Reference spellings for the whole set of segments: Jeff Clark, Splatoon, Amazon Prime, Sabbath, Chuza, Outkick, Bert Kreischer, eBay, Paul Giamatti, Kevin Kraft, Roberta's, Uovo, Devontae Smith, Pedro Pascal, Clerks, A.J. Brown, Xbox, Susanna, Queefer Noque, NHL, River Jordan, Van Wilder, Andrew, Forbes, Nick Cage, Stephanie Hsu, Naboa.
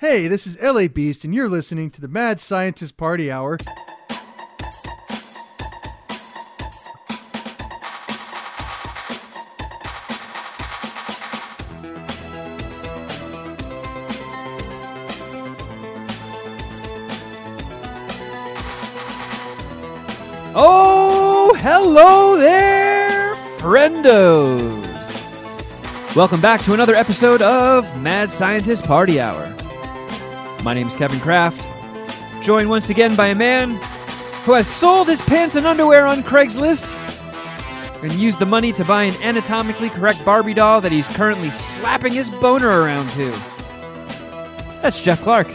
Hey, this is LA Beast, and you're listening to the Mad Scientist Party Hour. Oh, hello there, friendos! Welcome back to another episode of Mad Scientist Party Hour. My name's Kevin Kraft, joined once again by a man who has sold his pants and underwear on Craigslist and used the money to buy an anatomically correct Barbie doll that he's currently slapping his boner around to. That's Jeff Clark.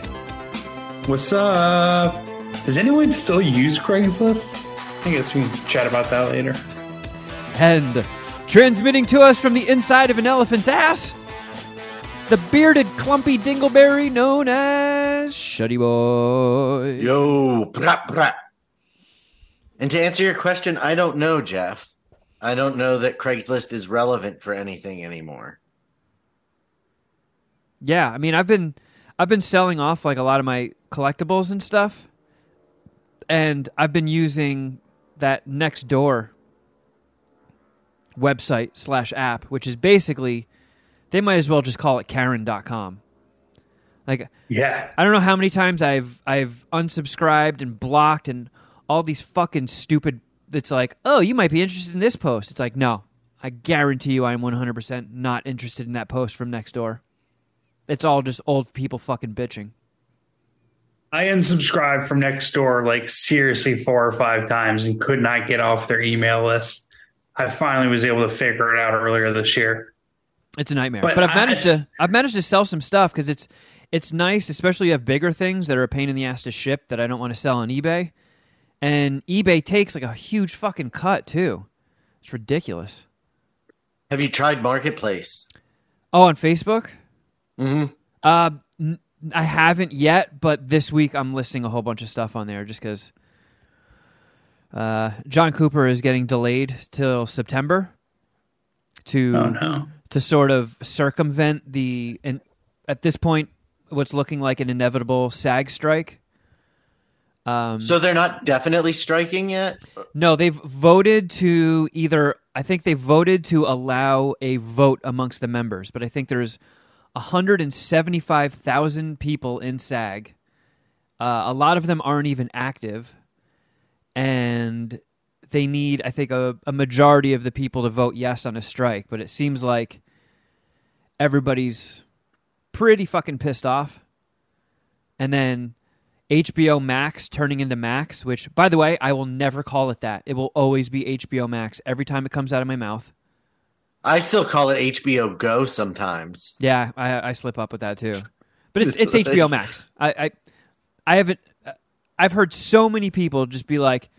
What's up? Does anyone still use Craigslist? I guess we can chat about that later. And transmitting to us from the inside of an elephant's ass, the bearded, clumpy dingleberry known as Shuddy Boy. Yo, brap, brap. And to answer your question, I don't know, Jeff. I don't know that Craigslist is relevant for anything anymore. Yeah, I mean, I've been selling off like a lot of my collectibles and stuff, and I've been using that Nextdoor website /app, which is basically... They might as well just call it Karen.com. Like, yeah. I don't know how many times I've unsubscribed and blocked and all these fucking stupid... It's like, oh, you might be interested in this post. It's like, no, I guarantee you I'm 100% not interested in that post from Nextdoor. It's all just old people fucking bitching. I unsubscribed from Nextdoor like seriously 4 or 5 times and could not get off their email list. I finally was able to figure it out earlier this year. It's a nightmare, but I've managed to sell some stuff because it's nice, especially if you have bigger things that are a pain in the ass to ship that I don't want to sell on eBay, and eBay takes like a huge fucking cut too. It's ridiculous. Have you tried Marketplace? Oh, on Facebook? Mm-hmm. I haven't yet, but this week I'm listing a whole bunch of stuff on there just because John Cooper is getting delayed till September. To sort of circumvent the, and at this point, what's looking like an inevitable SAG strike. So they're not definitely striking yet? No, they've voted to either, I think they voted to allow a vote amongst the members, but I think there's 175,000 people in SAG. A lot of them aren't even active, and... They need, I think, a majority of the people to vote yes on a strike, but it seems like everybody's pretty fucking pissed off. And then HBO Max turning into Max, which, by the way, I will never call it that. It will always be HBO Max every time it comes out of my mouth. I still call it HBO Go sometimes. Yeah, I slip up with that too. But it's HBO Max. I haven't. I've heard so many people just be like,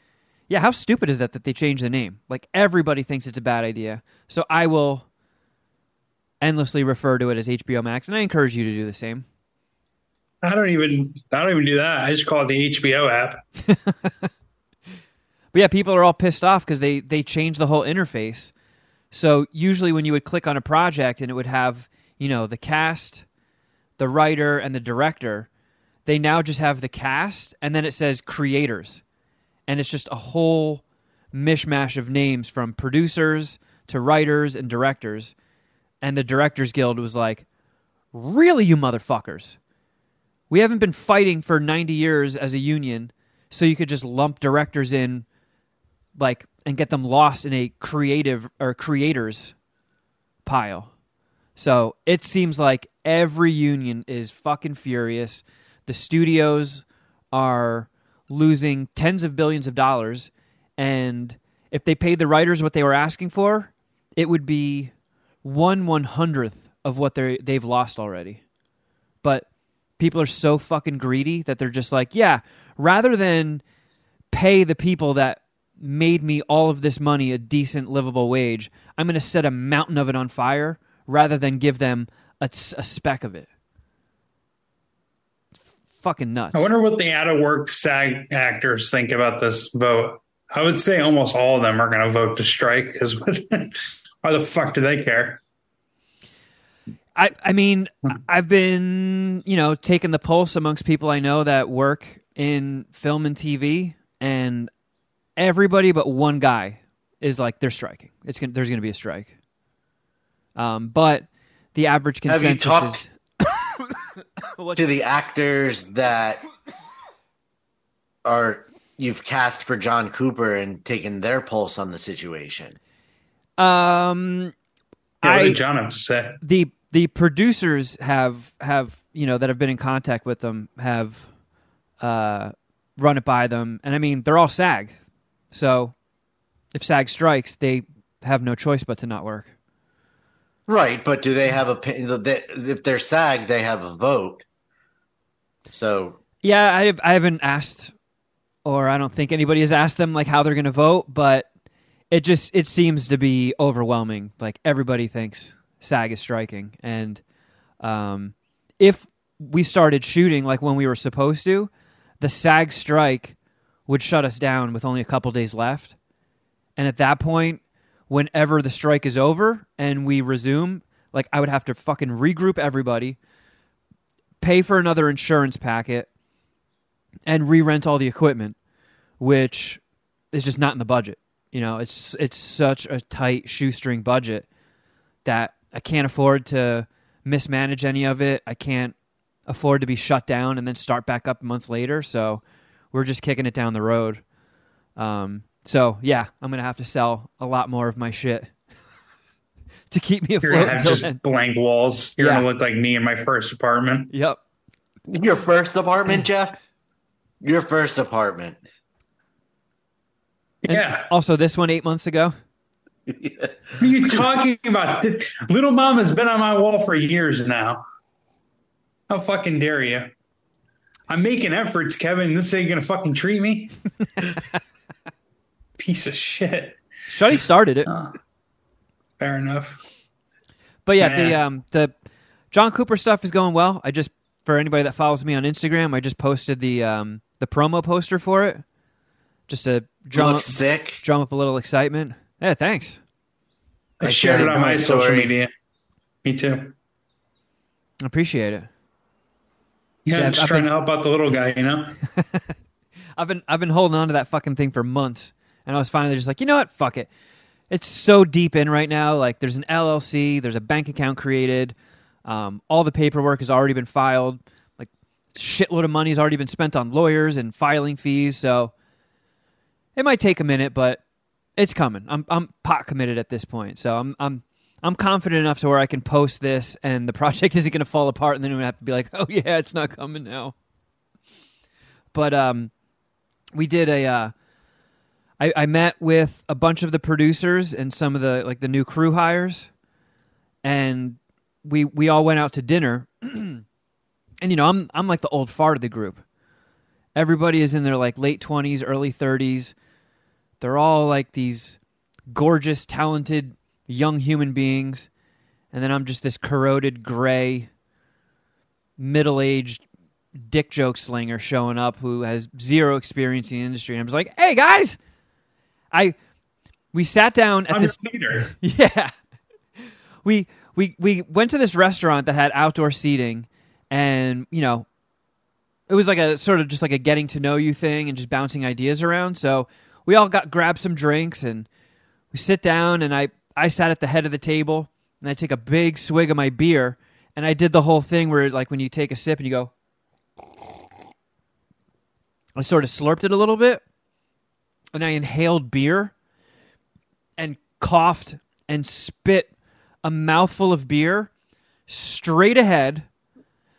yeah, how stupid is that they changed the name? Like, everybody thinks it's a bad idea. So I will endlessly refer to it as HBO Max, and I encourage you to do the same. I don't even do that. I just call it the HBO app. But yeah, people are all pissed off because they changed the whole interface. So usually when you would click on a project and it would have, you know, the cast, the writer, and the director, they now just have the cast, and then it says creators. And it's just a whole mishmash of names from producers to writers and directors. And the Directors Guild was like, really, you motherfuckers? We haven't been fighting for 90 years as a union, so you could just lump directors in like and get them lost in a creative or creators pile. So it seems like every union is fucking furious. The studios are... losing tens of billions of dollars, and if they paid the writers what they were asking for, it would be 1/100th of what they've lost already. But people are so fucking greedy that they're just like, yeah, rather than pay the people that made me all of this money a decent livable wage, I'm going to set a mountain of it on fire rather than give them a speck of it. Fucking nuts. I wonder what the out of work SAG actors think about this vote. I would say almost all of them are going to vote to strike because why the fuck do they care? I mean, I've been, you know, taking the pulse amongst people I know that work in film and TV, and everybody but one guy is like, they're striking. There's going to be a strike. But the average consensus is... to the actors that are you've cast for John Cooper and taken their pulse on the situation? Yeah, what did John have to say? The producers have you know that have been in contact with them have run it by them, and I mean they're all SAG, so if SAG strikes, they have no choice but to not work. Right, but do they have if they're SAG, they have a vote. So yeah, I haven't asked, or I don't think anybody has asked them like how they're going to vote, but it seems to be overwhelming. Like everybody thinks SAG is striking, and if we started shooting like when we were supposed to, the SAG strike would shut us down with only a couple days left, and at that point, whenever the strike is over and we resume, like I would have to fucking regroup everybody, pay for another insurance packet, and re-rent all the equipment, which is just not in the budget. You know, it's such a tight shoestring budget that I can't afford to mismanage any of it. I can't afford to be shut down and then start back up months later. So we're just kicking it down the road. So, yeah, I'm going to have to sell a lot more of my shit to keep me afloat. You're going to have just blank walls. You're going to look like me in my first apartment. Yep. Your first apartment, Jeff? Your first apartment. And yeah. Also, this one 8 months ago. Yeah. What are you talking about? Little Mama's been on my wall for years now. How fucking dare you? I'm making efforts, Kevin. This ain't going to fucking treat me. Piece of shit. Shuddy started it. Fair enough. But yeah, the John Cooper stuff is going well. I just, for anybody that follows me on Instagram, I just posted the promo poster for it. Just to drum up a little excitement. Yeah, thanks. I shared it on my social media. Me too. I appreciate it. Yeah, I'm just trying to help out the little guy, you know? I've been holding on to that fucking thing for months. And I was finally just like, you know what? Fuck it. It's so deep in right now. Like, there's an LLC. There's a bank account created. All the paperwork has already been filed. Like, shitload of money has already been spent on lawyers and filing fees. So it might take a minute, but it's coming. I'm pot committed at this point. So I'm confident enough to where I can post this, and the project isn't going to fall apart, and then I'm going to have to be like, oh yeah, it's not coming now. But we did a. I met with a bunch of the producers and some of the new crew hires, and we all went out to dinner. And you know, I'm like the old fart of the group. Everybody is in their like late 20s, early 30s. They're all like these gorgeous, talented young human beings, and then I'm just this corroded, gray, middle-aged dick joke slinger showing up who has zero experience in the industry. And I'm just like, "Hey guys, we sat down at this theater." Yeah. We went to this restaurant that had outdoor seating, and you know, it was like a sort of just like a getting to know you thing and just bouncing ideas around. So we all grabbed some drinks and we sit down, and I sat at the head of the table, and I take a big swig of my beer, and I did the whole thing where like when you take a sip and you go, I sort of slurped it a little bit. And I inhaled beer and coughed and spit a mouthful of beer straight ahead.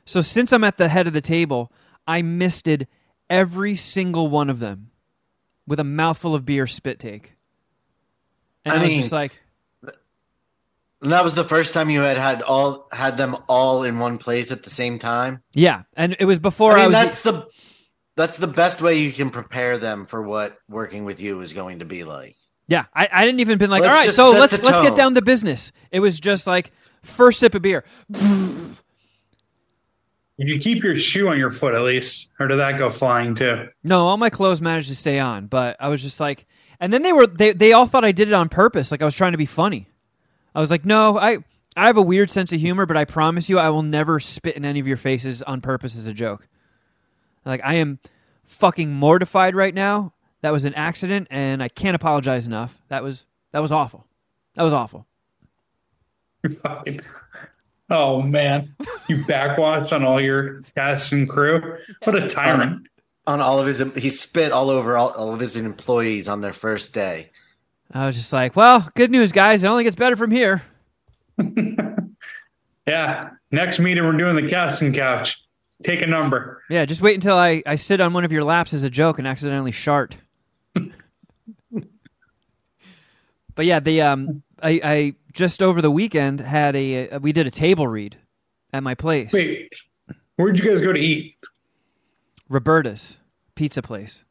So since I'm at the head of the table, I misted every single one of them with a mouthful of beer spit take. And I mean, was just like... That was the first time you had them all in one place at the same time? Yeah, and it was before I mean, that's the best way you can prepare them for what working with you is going to be like. Yeah, I didn't even been like, all right, so let's get down to business. It was just like, first sip of beer. Did you keep your shoe on your foot at least? Or did that go flying too? No, all my clothes managed to stay on, but I was just like, and then they all thought I did it on purpose. Like I was trying to be funny. I was like, no, I I have a weird sense of humor, but I promise you I will never spit in any of your faces on purpose as a joke. Like, I am fucking mortified right now. That was an accident, and I can't apologize enough. That was awful. That was awful. Oh, man. You backwatch on all your cast and crew? What a tyrant. On all of his... He spit all over all of his employees on their first day. I was just like, well, good news, guys. It only gets better from here. Yeah. Next meeting, we're doing the casting couch. Take a number. Yeah, just wait until I sit on one of your laps as a joke and accidentally shart. But yeah, the I just over the weekend had we did a table read at my place. Wait, where'd you guys go to eat? Roberta's pizza place.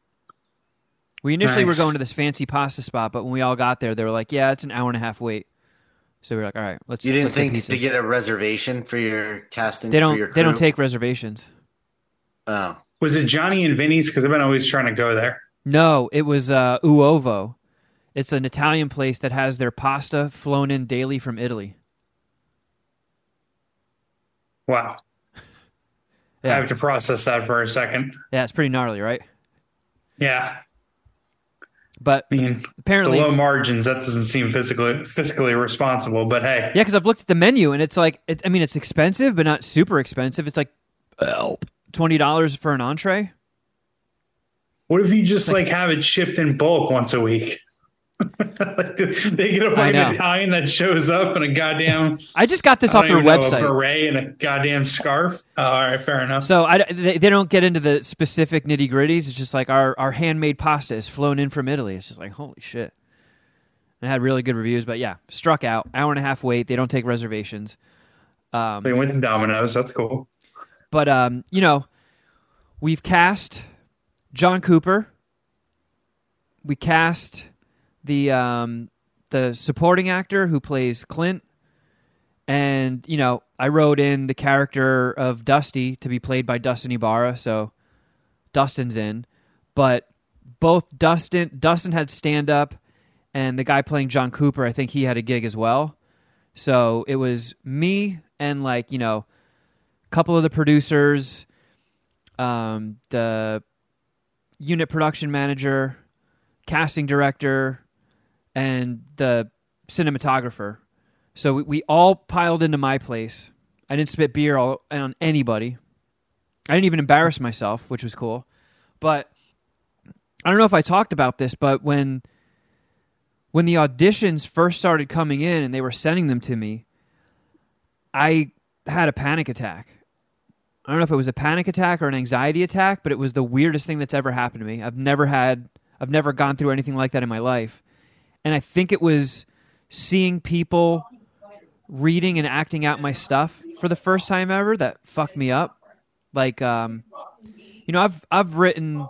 We initially were going to this fancy pasta spot, but when we all got there, they were like, "Yeah, it's an hour and a half wait." So we were like, "All right, let's." You didn't think to get a reservation for your casting? They don't. For your crew? They don't take reservations. Oh, was it Johnny and Vinny's? Because I've been always trying to go there. No, it was Uovo. It's an Italian place that has their pasta flown in daily from Italy. Wow. Yeah. I have to process that for a second. Yeah, it's pretty gnarly, right? Yeah. But I mean, apparently... the low margins, that doesn't seem fiscally responsible, but hey. Yeah, because I've looked at the menu, and it's like... it's expensive, but not super expensive. It's like $20 for an entree. What if you just like have it shipped in bulk once a week? Like, they get a fucking Italian that shows up in a goddamn... I just got this off their website. A beret and a goddamn scarf. Oh, all right, fair enough. So they don't get into the specific nitty gritties. It's just like our handmade pasta is flown in from Italy. It's just like, holy shit. And it had really good reviews, but yeah, struck out. Hour and a half wait. They don't take reservations. They went to Domino's. That's cool. But we've cast John Cooper. We cast the supporting actor who plays Clint, and I wrote in the character of Dusty to be played by Dustin Ibarra, so Dustin's in. But both Dustin had stand up, and the guy playing John Cooper, I think he had a gig as well. So it was me and a couple of the producers, the unit production manager, casting director, and the cinematographer. So we all piled into my place. I didn't spit beer on anybody. I didn't even embarrass myself, which was cool. But I don't know if I talked about this, but when the auditions first started coming in and they were sending them to me, I had a panic attack. I don't know if it was a panic attack or an anxiety attack, but it was the weirdest thing that's ever happened to me. I've never gone through anything like that in my life. And I think it was seeing people reading and acting out my stuff for the first time ever that fucked me up. Like, I've written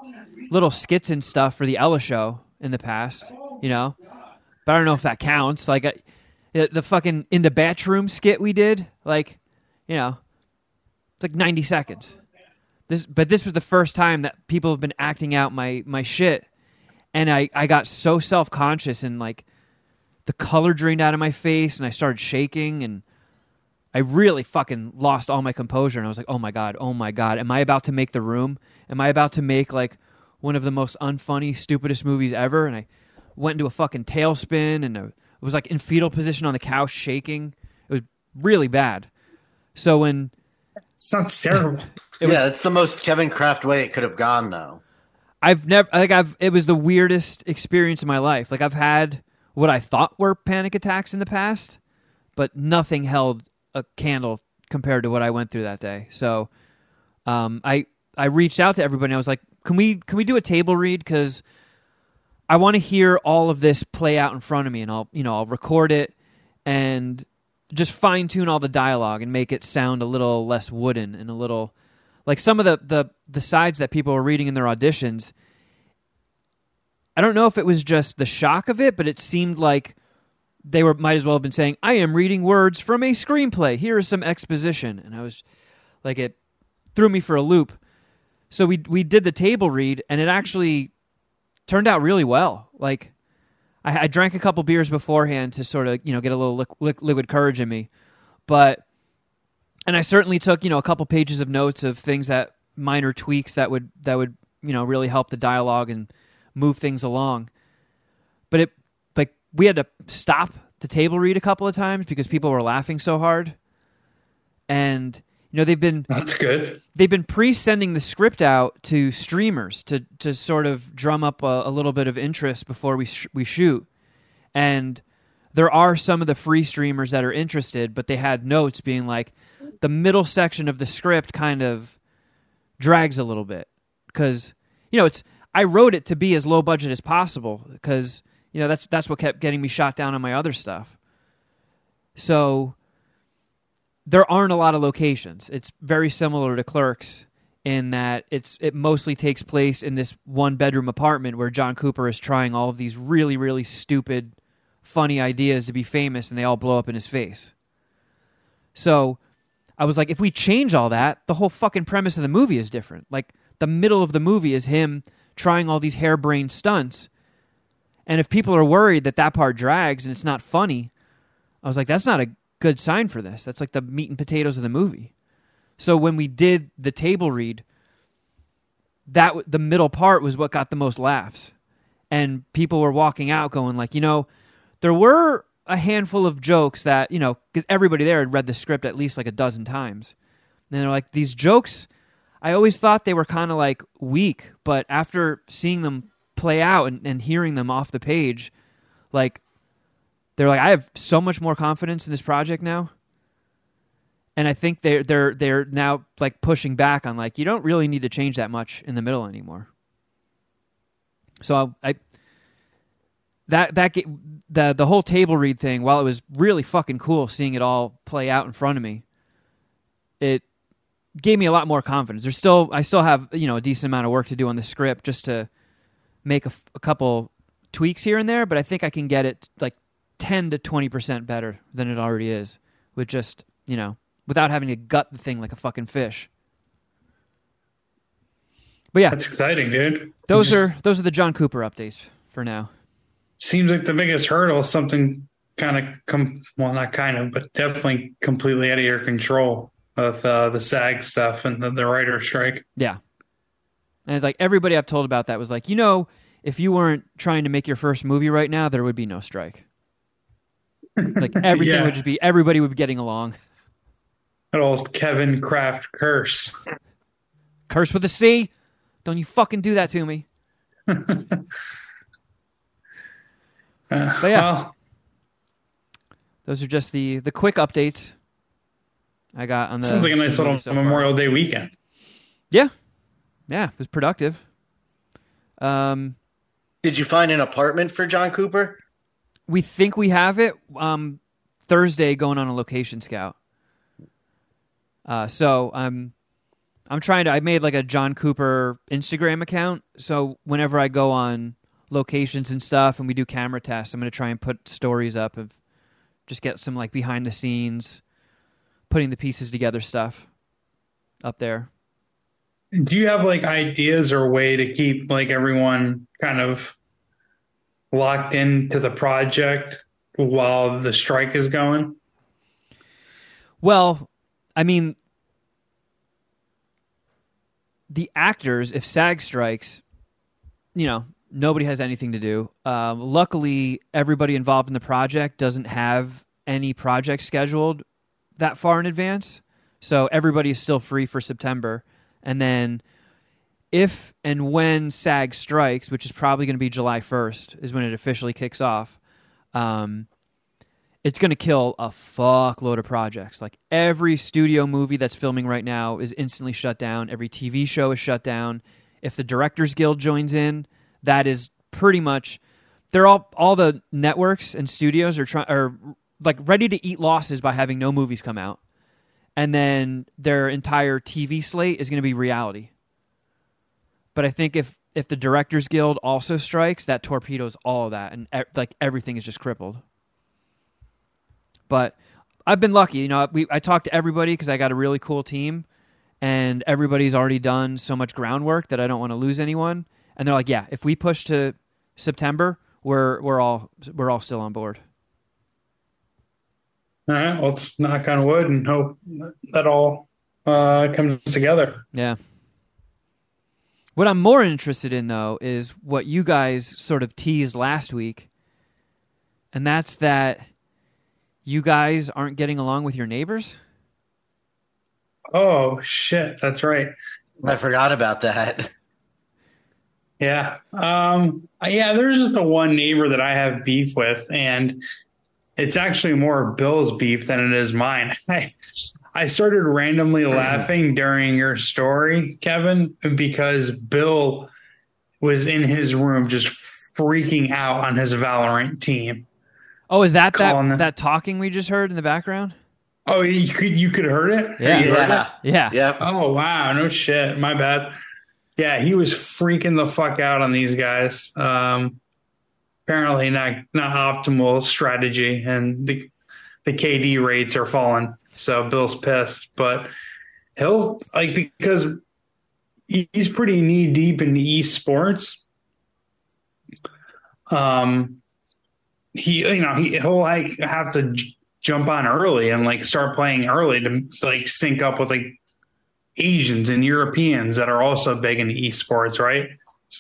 little skits and stuff for the Ella show in the past, but I don't know if that counts. Like the fucking In the Bathroom skit we did, it's like 90 seconds. This was the first time that people have been acting out my shit. And I got so self-conscious, and like the color drained out of my face, and I started shaking, and I really fucking lost all my composure. And I was like, oh my God, am I about to make The Room? Am I about to make like one of the most unfunny, stupidest movies ever? And I went into a fucking tailspin, and I was like in fetal position on the couch shaking. It was really bad. So when... Sounds terrible. It's the most Kevin Kraft way it could have gone though. It was the weirdest experience of my life. Like, I've had what I thought were panic attacks in the past, but nothing held a candle compared to what I went through that day. So, I reached out to everybody. I was like, can we do a table read? 'Cause I want to hear all of this play out in front of me, and I'll record it and just fine tune all the dialogue and make it sound a little less wooden and a little... Like, some of the sides that people were reading in their auditions, I don't know if it was just the shock of it, but it seemed like they might as well have been saying, I am reading words from a screenplay. Here is some exposition. And I was like, it threw me for a loop. So we did the table read, and it actually turned out really well. Like, I drank a couple beers beforehand to sort of, get a little liquid courage in me. But, and I certainly took, you know, a couple pages of notes of things that minor tweaks that would, you know, really help the dialogue and move things along. But it, like, we had to stop the table read a couple of times because people were laughing so hard. And, you know, they've been pre-sending the script out to streamers to sort of drum up a little bit of interest before we shoot. And there are some of the free streamers that are interested, but they had notes being like, the middle section of the script kind of drags a little bit. Because, you know, I wrote it to be as low budget as possible because, you know, that's what kept getting me shot down on my other stuff. So there aren't a lot of locations. It's very similar to Clerks in that it mostly takes place in this one-bedroom apartment where John Cooper is trying all of these really, really stupid, funny ideas to be famous, and they all blow up in his face. So I was like, if we change all that, the whole fucking premise of the movie is different. Like, the middle of the movie is him trying all these harebrained stunts. And if people are worried that part drags and it's not funny, I was like, that's not a good sign for this. That's like the meat and potatoes of the movie. So when we did the table read, the middle part was what got the most laughs. And people were walking out going like, you know, there were a handful of jokes that, you know, because everybody there had read the script at least like a dozen times. And they're like, these jokes, I always thought they were kind of like weak, but after seeing them play out and hearing them off the page, like, they're like, I have so much more confidence in this project now. And I think they're now like pushing back on like, you don't really need to change that much in the middle anymore. So the whole table read thing, while it was really fucking cool seeing it all play out in front of me, it gave me a lot more confidence. I still have, you know, a decent amount of work to do on the script just to make a couple tweaks here and there, but I think I can get it like 10 to 20% better than it already is with just, you know, without having to gut the thing like a fucking fish. But yeah. That's exciting, dude. Those are the John Cooper updates for now. Seems like the biggest hurdle is something but definitely completely out of your control with the SAG stuff and the writer strike. Yeah. And it's like everybody I've told about that was like, you know, if you weren't trying to make your first movie right now, there would be no strike. Like everything would just be, everybody would be getting along. That old Kevin Kraft curse. Curse with a C. Don't you fucking do that to me. So yeah, well, those are just the quick updates I got on the. Sounds like a nice little Memorial Day weekend. Yeah. Yeah, it was productive. Did you find an apartment for John Cooper? We think we have it. Thursday, going on a location scout. So I'm trying to. I made like a John Cooper Instagram account. So whenever I go on locations and stuff, and we do camera tests, I'm going to try and put stories up of just get some like behind the scenes, putting the pieces together stuff up there. Do you have like ideas or a way to keep like everyone kind of locked into the project while the strike is going? Well, I mean, the actors, if SAG strikes, you know, nobody has anything to do. Luckily, everybody involved in the project doesn't have any project scheduled that far in advance. So everybody is still free for September. And then if and when SAG strikes, which is probably going to be July 1st, is when it officially kicks off, it's going to kill a fuckload of projects. Like every studio movie that's filming right now is instantly shut down. Every TV show is shut down. If the Directors Guild joins in, that is pretty much... They're all the networks and studios are like ready to eat losses by having no movies come out. And then their entire TV slate is going to be reality. But I think if the Directors Guild also strikes, that torpedoes all of that. And like everything is just crippled. But I've been lucky. You know, I talked to everybody because I got a really cool team. And everybody's already done so much groundwork that I don't want to lose anyone. And they're like, yeah, if we push to September, we're all still on board. All right, well, let's knock on wood and hope that all comes together. Yeah. What I'm more interested in, though, is what you guys sort of teased last week, and that's that you guys aren't getting along with your neighbors. Oh, shit. That's right. I forgot about that. Yeah. There's just the one neighbor that I have beef with, and it's actually more Bill's beef than it is mine. I started randomly laughing during your story, Kevin, because Bill was in his room just freaking out on his Valorant team. Oh, is that talking we just heard in the background? Oh, you could heard it? Yeah. Yeah. Oh, wow. No shit. My bad. Yeah, he was freaking the fuck out on these guys. Apparently not optimal strategy, and the KD rates are falling. So Bill's pissed, but he'll because he's pretty knee deep in esports. He'll have to jump on early and start playing early to sync up with Asians and Europeans that are also big into esports, right?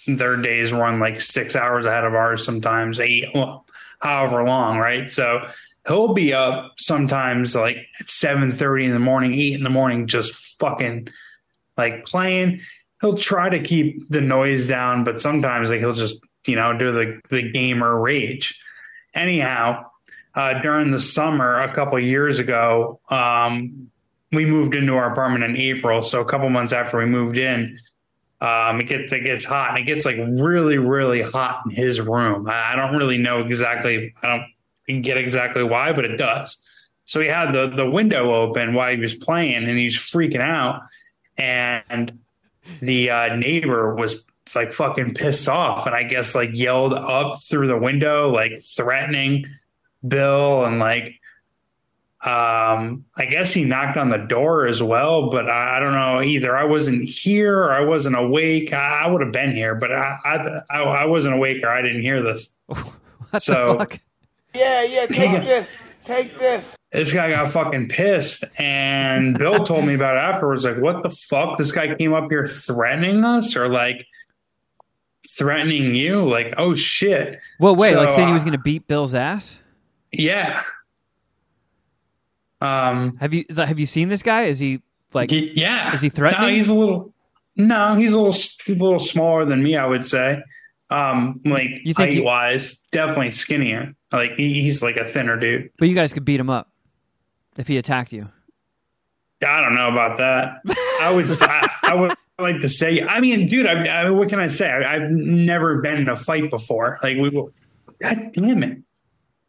Their days run 6 hours ahead of ours, sometimes 8, however long, right? So he'll be up sometimes at 7:30 in the morning, 8 in the morning, just fucking playing. He'll try to keep the noise down, but sometimes he'll just, do the gamer rage. Anyhow, during the summer, a couple years ago, we moved into our apartment in April. So a couple months after we moved in, it gets hot, and it gets really, really hot in his room. I don't really know exactly. I don't get exactly why, but it does. So he had the window open while he was playing, and he's freaking out. And the neighbor was fucking pissed off, and I guess yelled up through the window, threatening Bill, and I guess he knocked on the door as well, but I don't know either. I wasn't here, or I wasn't awake. I would have been here, but I wasn't awake, or I didn't hear this. What the fuck? Yeah, take this. This guy got fucking pissed, and Bill told me about it afterwards. What the fuck? This guy came up here threatening us, or threatening you? Oh shit. Well, wait, so, saying he was going to beat Bill's ass? Yeah. Have you seen this guy? Is he yeah? Is he threatening? No, he's a little smaller than me, I would say. Height wise, definitely skinnier. He's a thinner dude. But you guys could beat him up if he attacked you. I don't know about that. I would. I would like to say. I mean, dude. I what can I say? I've never been in a fight before. God damn it!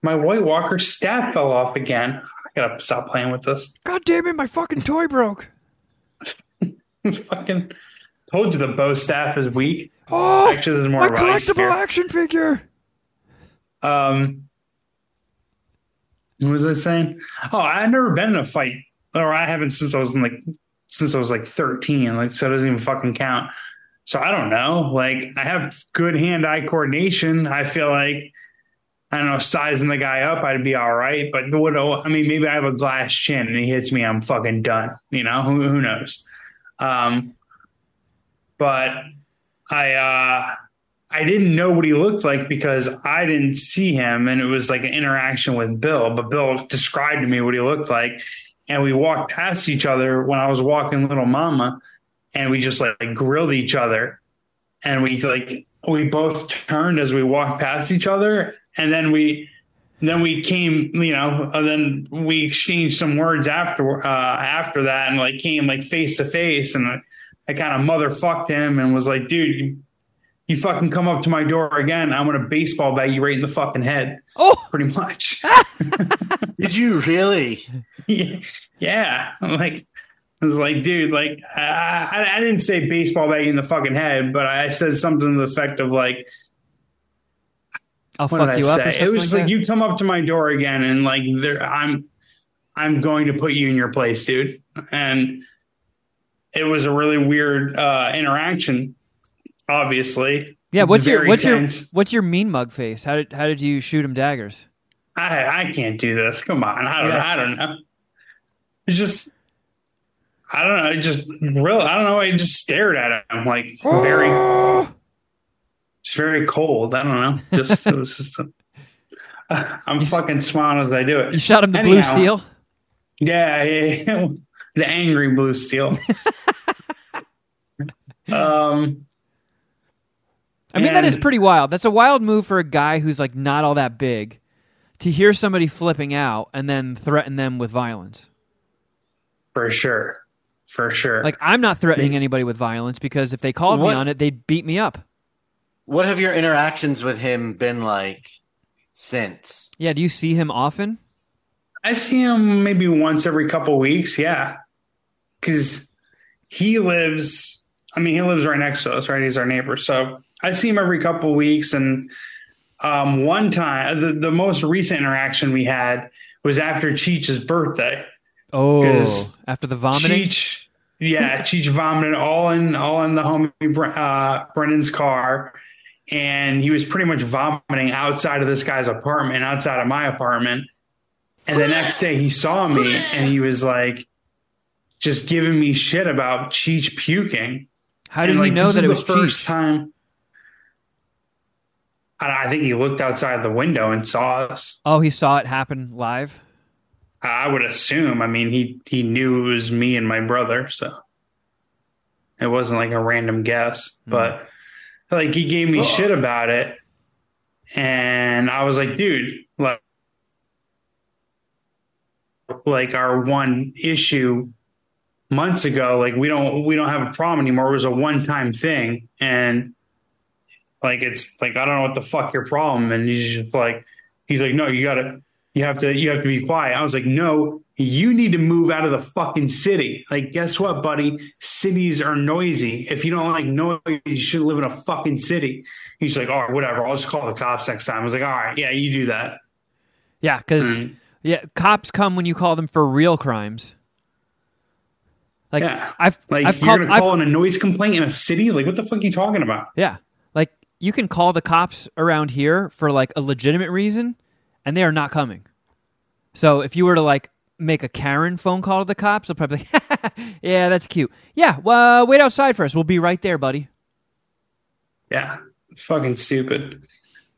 My White Walker staff fell off again. Gotta stop playing with this. God damn it, my fucking toy broke. Fucking told you the bow staff is weak. Oh, actually, this is more my collectible action figure. What was I saying? Oh, I've never been in a fight. Or I haven't since I was 13. So it doesn't even fucking count. So I don't know. I have good hand-eye coordination. I feel I don't know, sizing the guy up, I'd be all right. But maybe I have a glass chin and he hits me, I'm fucking done. Who knows? But I didn't know what he looked like because I didn't see him. And it was an interaction with Bill. But Bill described to me what he looked like. And we walked past each other when I was walking Little Mama. And we just grilled each other. And we both turned as we walked past each other. And then we came, and then we exchanged some words after that, and came face to face. And I kind of motherfucked him and was like, dude, you fucking come up to my door again, I'm going to baseball bat you right in the fucking head. Oh, pretty much. Did you really? Yeah. I was like, dude, I didn't say baseball bat you in the fucking head, but I said something to the effect of I'll fuck you up. It was just you come up to my door again, and I'm going to put you in your place, dude. And it was a really weird interaction, obviously. Yeah. What's your mean mug face? How did you shoot him daggers? I can't do this. Come on. I don't know. It's just, I don't know. It just really, I don't know. I just stared at him like very cold. I don't know. Just, it was just, I'm fucking smiling as I do it. You shot him the blue steel? Yeah. The angry blue steel. I mean, that is pretty wild. That's a wild move for a guy who's like not all that big to hear somebody flipping out and then threaten them with violence. For sure. Like, I'm not threatening anybody with violence because if they called me on it, they'd beat me up. What have your interactions with him been like since? Yeah, do you see him often? I see him maybe once every couple weeks, yeah. Because he lives right next to us, right? He's our neighbor. So I see him every couple weeks. And one time, the most recent interaction we had was after Cheech's birthday. Oh, after the vomiting? Cheech vomited all in the homie Brendan's car. And he was pretty much vomiting outside of this guy's apartment, outside of my apartment. And the next day he saw me and he was like, just giving me shit about Cheech puking. How did he know that it was Cheech? First time. I think he looked outside the window and saw us. Oh, he saw it happen live? I would assume. I mean, he knew it was me and my brother, so it wasn't like a random guess. Mm-hmm. But like, he gave me shit about it, and I was like, dude, like our one issue months ago, like we don't have a problem anymore. It was a one-time thing, and like it's like, I don't know what the fuck your problem. And he's just like, he's like, no, you have to be quiet. I was like, no, you need to move out of the fucking city. Like, guess what, buddy? Cities are noisy. If you don't like noise, you should live in a fucking city. He's like, all right, whatever. I'll just call the cops next time. I was like, all right, yeah, you do that. Yeah, because cops come when you call them for real crimes. Like, yeah. I've you're going to call in a noise complaint in a city? Like, what the fuck are you talking about? Yeah. Like, you can call the cops around here for like a legitimate reason, and they are not coming. So if you were to like make a Karen phone call to the cops, they'll probably be like, yeah, that's cute. Yeah, well, wait outside for us. We'll be right there, buddy. Yeah, fucking stupid.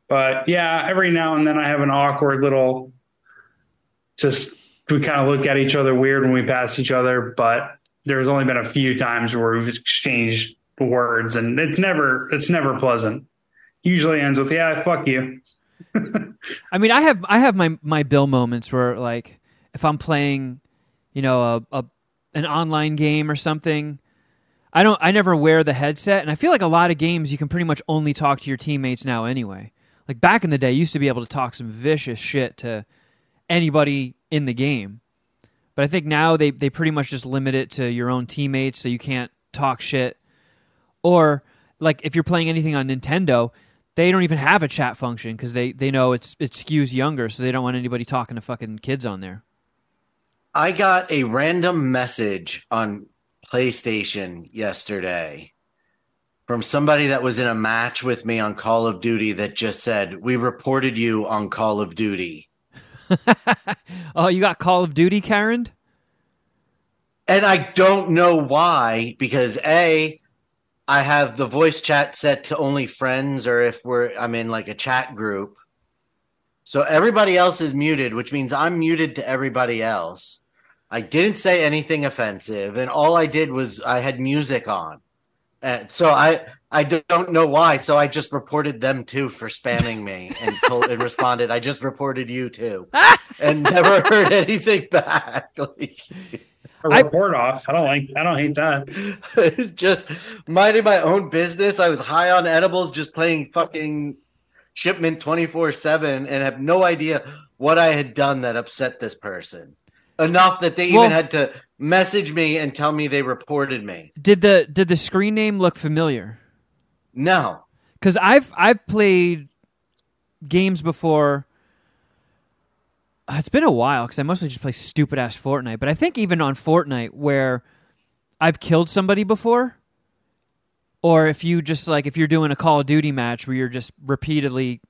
But yeah, every now and then I have an awkward little, just we kind of look at each other weird when we pass each other. But there's only been a few times where we've exchanged words, and it's never pleasant. Usually ends with, yeah, fuck you. I mean, I have my Bill moments where, like, if I'm playing, you know, an online game or something, I never wear the headset, and I feel like a lot of games you can pretty much only talk to your teammates now anyway. Like, back in the day, you used to be able to talk some vicious shit to anybody in the game, but I think now they pretty much just limit it to your own teammates, so you can't talk shit. Or like, if you're playing anything on Nintendo, they don't even have a chat function because they know it skews younger, so they don't want anybody talking to fucking kids on there. I got a random message on PlayStation yesterday from somebody that was in a match with me on Call of Duty that just said, "We reported you on Call of Duty." Oh, you got Call of Duty, Karen? And I don't know why, because A, I have the voice chat set to only friends, or if I'm in like a chat group. So everybody else is muted, which means I'm muted to everybody else. I didn't say anything offensive, and all I did was I had music on. And so I don't know why, so I just reported them too for spamming me, and and responded, I just reported you too, and never heard anything back. Like, a report off. I don't hate that. It's just minding my own business. I was high on edibles, just playing fucking Shipment 24/7, and have no idea what I had done that upset this person enough that they even had to message me and tell me they reported me. Did the screen name look familiar? No, because I've played games before. It's been a while because I mostly just play stupid ass Fortnite, but I think even on Fortnite where I've killed somebody before, or if you're doing a Call of Duty match where you're just repeatedly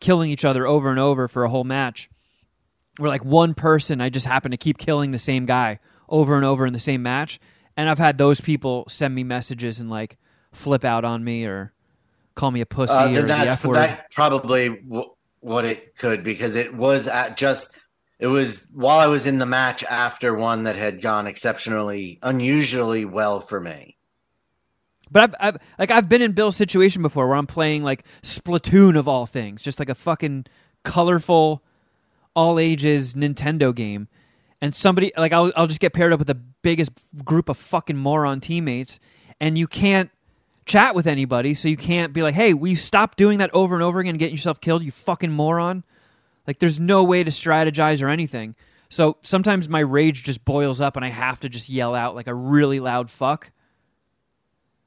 killing each other over and over for a whole match, where like one person, I just happen to keep killing the same guy over and over in the same match. And I've had those people send me messages and like flip out on me or call me a pussy or the F word. That's probably what it could, because it was at just, it was while I was in the match after one that had gone unusually well for me. But I've been in Bill's situation before where I'm playing like Splatoon of all things, just like a fucking colorful all ages Nintendo game. And somebody, like, I'll just get paired up with the biggest group of fucking moron teammates, and you can't chat with anybody, so you can't be like, hey, will you stop doing that over and over again and getting yourself killed, you fucking moron? Like, there's no way to strategize or anything. So sometimes my rage just boils up, and I have to just yell out, like, a really loud fuck.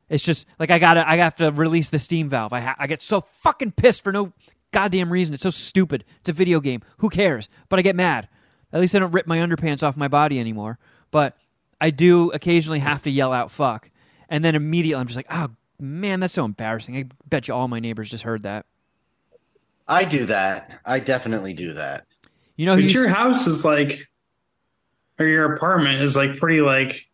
It's just, like, I have to release the steam valve. I get so fucking pissed for no goddamn reason. It's so stupid. It's a video game. Who cares? But I get mad. At least I don't rip my underpants off my body anymore. But I do occasionally have to yell out fuck. And then immediately I'm just like, oh, man, that's so embarrassing. I bet you all my neighbors just heard that. I do that. I definitely do that. You know, but your house is like, or your apartment is like pretty like,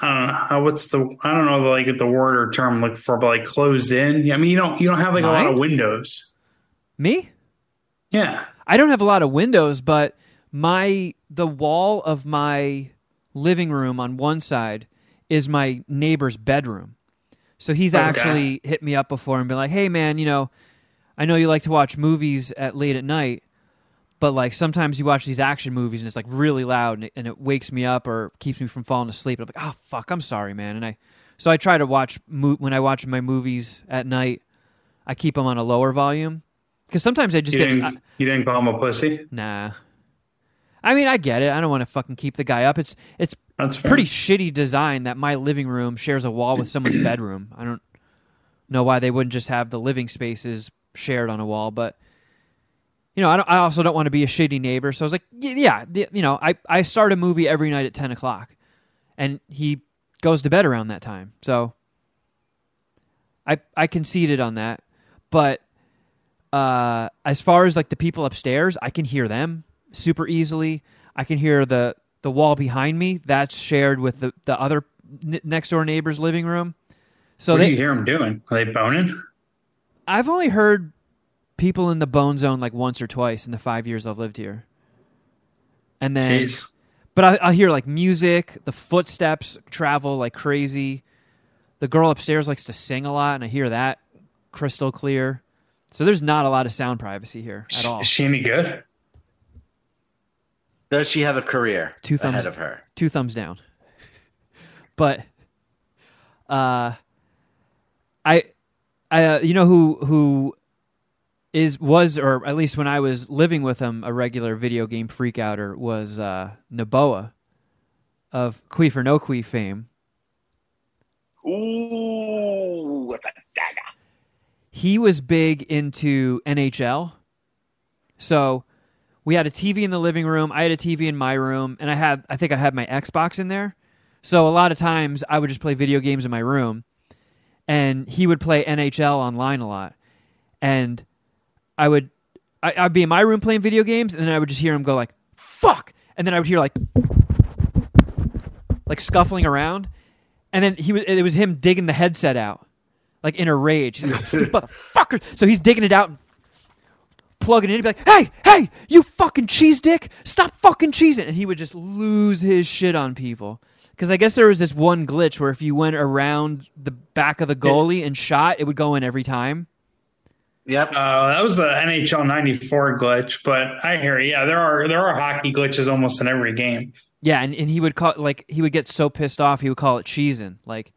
I don't know like the word or term looking for, but like closed in. I mean, you don't have like a lot of windows. Me? Yeah. I don't have a lot of windows, but the wall of my living room on one side is my neighbor's bedroom. So he's actually hit me up before and been like, hey man, you know, I know you like to watch movies late at night, but like sometimes you watch these action movies and it's like really loud and it wakes me up or keeps me from falling asleep. And I'm like, oh fuck, I'm sorry, man. And so I try to watch, when I watch my movies at night, I keep them on a lower volume. Cause sometimes I just you didn't call him a pussy? Nah. I mean, I get it. I don't want to fucking keep the guy up. It's pretty shitty design that my living room shares a wall with someone's bedroom. I don't know why they wouldn't just have the living spaces shared on a wall, but you know, I also don't want to be a shitty neighbor. So I was like, yeah, you know, I start a movie every night at 10 o'clock and he goes to bed around that time. So I conceded on that. But as far as like the people upstairs, I can hear them super easily. I can hear the wall behind me that's shared with the other next door neighbor's living room. So what do you hear them doing? Are they boning? I've only heard people in the bone zone like once or twice in the 5 years I've lived here. And then, jeez. But I'll hear like music, the footsteps travel like crazy. The girl upstairs likes to sing a lot, and I hear that crystal clear. So there's not a lot of sound privacy here at all. Is she any good? Does she have a career ahead of her? Two thumbs down. But I you know who was, or at least when I was living with him, a regular video game freakouter was Naboa of Queefer Noque fame. Ooh, what's a dagger? He was big into NHL. So we had a TV in the living room. I had a TV in my room, and I think I had my Xbox in there. So a lot of times I would just play video games in my room, and he would play NHL online a lot. And I'd be in my room playing video games, and then I would just hear him go like, fuck! And then I would hear like scuffling around. And then it was him digging the headset out, like in a rage. He's like, you motherfucker! So he's digging it out, plugging it in and be like, hey, you fucking cheese dick, stop fucking cheesing. And he would just lose his shit on people. Because I guess there was this one glitch where if you went around the back of the goalie and shot, it would go in every time. Yep. That was the NHL 94 glitch, but I hear you. Yeah, there are hockey glitches almost in every game. Yeah, and he would call it, like, he would get so pissed off he would call it cheesing. Like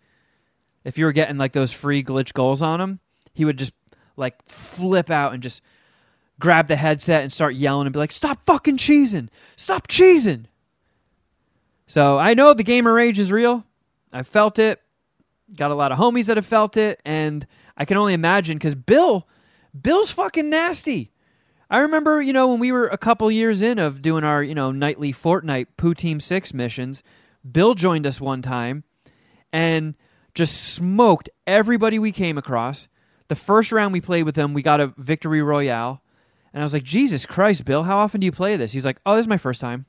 if you were getting like those free glitch goals on him, he would just like flip out and just grab the headset and start yelling and be like, stop fucking cheesing! Stop cheesing! So I know the gamer rage is real. I felt it. Got a lot of homies that have felt it. And I can only imagine, because Bill's fucking nasty. I remember, you know, when we were a couple years in of doing our, you know, nightly Fortnite Poo Team 6 missions, Bill joined us one time and just smoked everybody we came across. The first round we played with him, we got a victory royale. And I was like, Jesus Christ, Bill, how often do you play this? He's like, oh, this is my first time.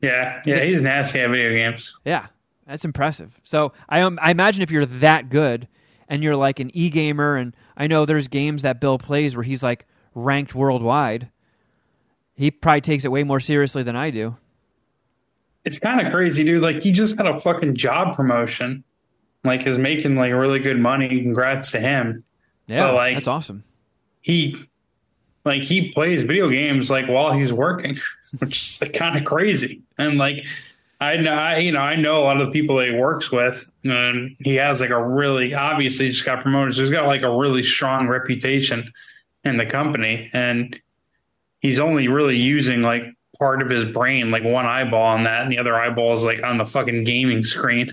Yeah, he's nasty at video games. Yeah, that's impressive. So I imagine if you're that good and you're like an e-gamer, and I know there's games that Bill plays where he's like ranked worldwide, he probably takes it way more seriously than I do. It's kind of crazy, dude. Like, he just got a fucking job promotion. Like, is making like really good money. Congrats to him. Yeah, but, like, that's awesome. He plays video games like while he's working, which is like, kind of crazy. And like, I know a lot of the people that he works with, and he has like a really, obviously just got promoted, so he's got like a really strong reputation in the company, and he's only really using like part of his brain, like one eyeball on that, and the other eyeball is like on the fucking gaming screen.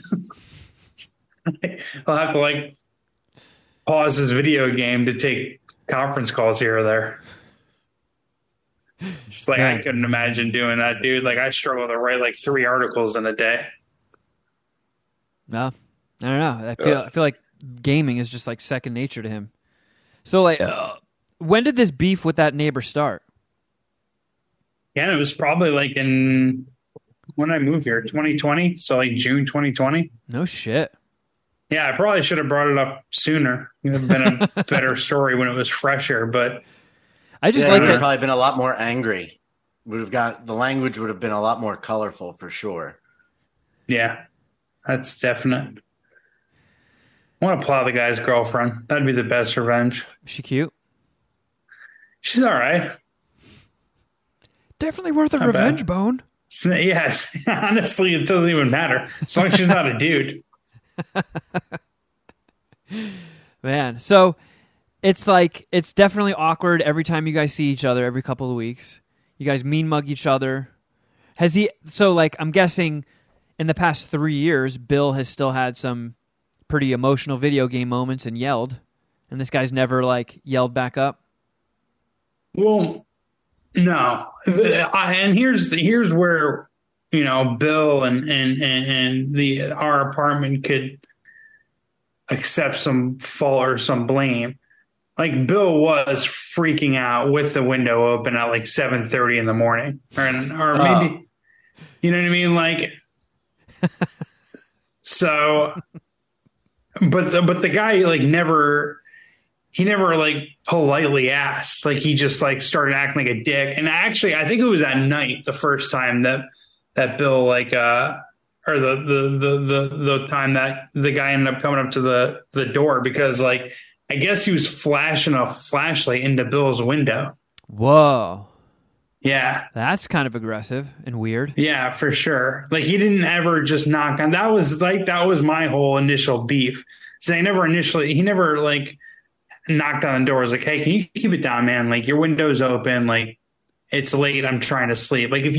I'll have to like pause this video game to take conference calls here or there. It's like, I couldn't imagine doing that, dude. Like, I struggle to write like 3 articles in a day. No, I don't know. I feel like gaming is just like second nature to him. So like, when did this beef with that neighbor start? Yeah, it was probably like when I moved here, 2020. So like June 2020. No shit. Yeah, I probably should have brought it up sooner. It would have been a better story when it was fresher, but I just like that. Would have probably been a lot more angry. The language would have been a lot more colorful for sure. Yeah, that's definite. I want to plow the guy's girlfriend. That'd be the best revenge. Is she cute? She's all right. Definitely worth a revenge bone. Yes, honestly, it doesn't even matter. As long as she's not a dude. Man, so it's like, it's definitely awkward every time you guys see each other every couple of weeks. You guys mean mug each other. So like, I'm guessing in the past 3 years, Bill has still had some pretty emotional video game moments and yelled, and this guy's never like yelled back up. Well, no. And here's where, you know, Bill and our apartment could accept some fault or some blame. Like, Bill was freaking out with the window open at like 7:30 in the morning, or maybe, you know what I mean? Like, so, but the guy like never like politely asked. Like, he just like started acting like a dick. And actually, I think it was at night the first time that Bill like, or the time that the guy ended up coming up to the door, because like, I guess he was flashing a flashlight into Bill's window. Whoa. Yeah. That's kind of aggressive and weird. Yeah, for sure. Like, he didn't ever just knock on. That was my whole initial beef. So he never like knocked on the door. I was like, hey, can you keep it down, man? Like, your window's open. Like, it's late. I'm trying to sleep. Like, if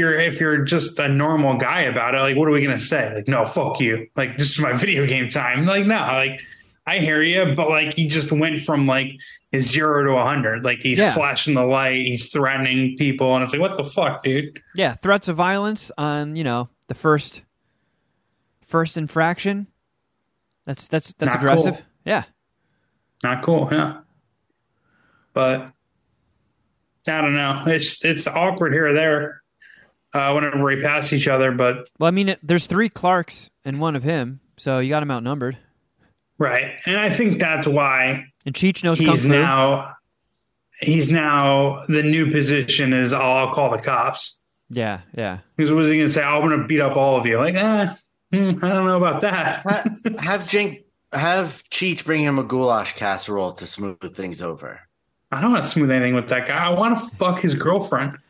you're just a normal guy about it, like, what are we gonna say? Like, no, fuck you. Like, this is my video game time. Like, no, like, I hear you, but like, he just went from like 0 to 100. Like, he's flashing the light, he's threatening people, and it's like, what the fuck, dude? Yeah, threats of violence on, you know, the first infraction. That's not aggressive. Cool. Yeah, not cool. Yeah, but I don't know. It's awkward here or there whenever we pass each other. But well, I mean, there's 3 Clarks and 1 of him, so you got him outnumbered, right? And I think that's why. And Cheech knows he's now the new position is, I'll call the cops. Yeah, yeah. Because what was he gonna say? I'm gonna beat up all of you. Like, I don't know about that. Have Cheech bring him a goulash casserole to smooth things over. I don't want to smooth anything with that guy. I want to fuck his girlfriend. I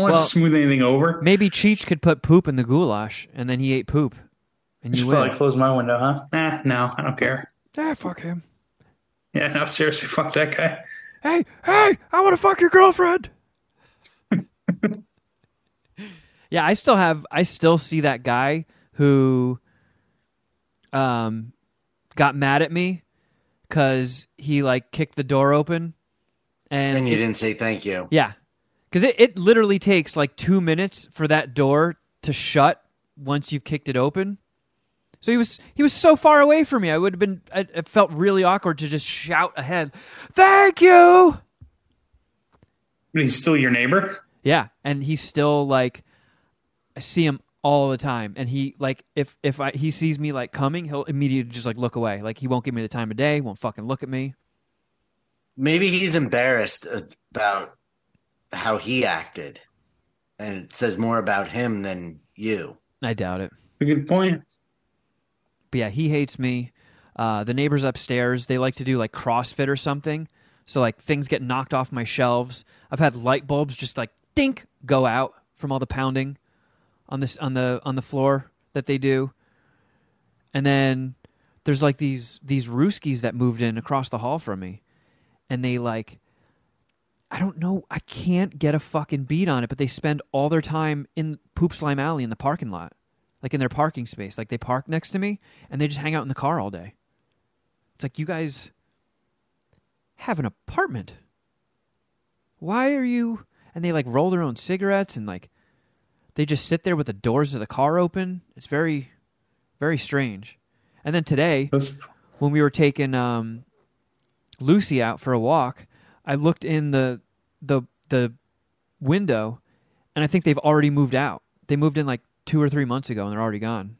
don't want to smooth anything over. Maybe Cheech could put poop in the goulash, and then he ate poop. And you should probably close my window, huh? Nah, no, I don't care. Ah, fuck him. Yeah, no, seriously, fuck that guy. Hey, I want to fuck your girlfriend. Yeah, I still see that guy who got mad at me because he like kicked the door open. And you didn't say thank you. Yeah. Because it literally takes like 2 minutes for that door to shut once you've kicked it open. So he was so far away from me. It felt really awkward to just shout ahead, "Thank you!" But he's still your neighbor? Yeah, and he's still, like, I see him all the time. And he, like, if he sees me, like, coming, he'll immediately just, like, look away. Like, he won't give me the time of day, won't fucking look at me. Maybe he's embarrassed about how he acted. And it says more about him than you. I doubt it. A good point. But yeah, he hates me. The neighbors upstairs, they like to do, like, CrossFit or something. So, like, things get knocked off my shelves. I've had light bulbs just, like, dink, go out from all the pounding on the floor that they do. And then there's, like, these Rooskies that moved in across the hall from me. And they, like, I don't know, I can't get a fucking beat on it, but they spend all their time in Poop Slime Alley in the parking lot. Like, in their parking space. Like, they park next to me, and they just hang out in the car all day. It's like, you guys have an apartment. Why are you... And they, like, roll their own cigarettes, and, like, they just sit there with the doors of the car open. It's very, very strange. And then today, when we were taking Lucy out for a walk, I looked in the window, and I think they've already moved out. They moved in, like, 2 or 3 months ago, and they're already gone.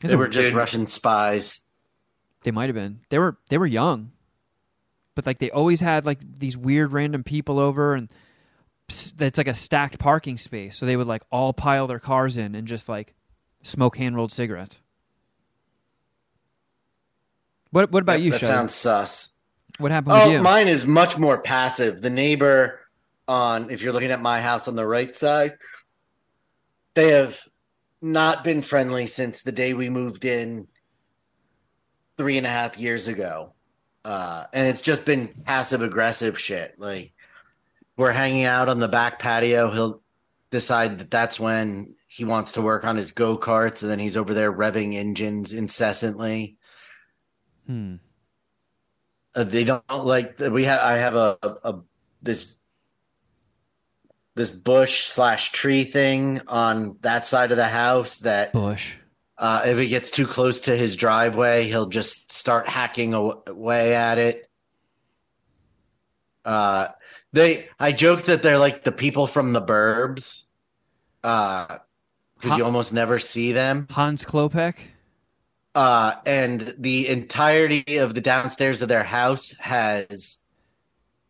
They were just Russian spies. They might have been. They were young, but, like, they always had, like, these weird random people over, and it's like a stacked parking space. So they would, like, all pile their cars in and just, like, smoke hand rolled cigarettes. What about you? That sounds sus. What happened with you? Mine is much more passive. The neighbor if you're looking at my house on the right side, they have not been friendly since the day we moved in 3.5 years ago. And it's just been passive-aggressive shit. Like, we're hanging out on the back patio. He'll decide that that's when he wants to work on his go-karts, and then he's over there revving engines incessantly. Hmm. They don't like... I have this bush/tree thing on that side of the house that bush. If it gets too close to his driveway, he'll just start hacking away at it. I joke that they're like the people from the Burbs because you almost never see them. Hans Klopek. And the entirety of the downstairs of their house has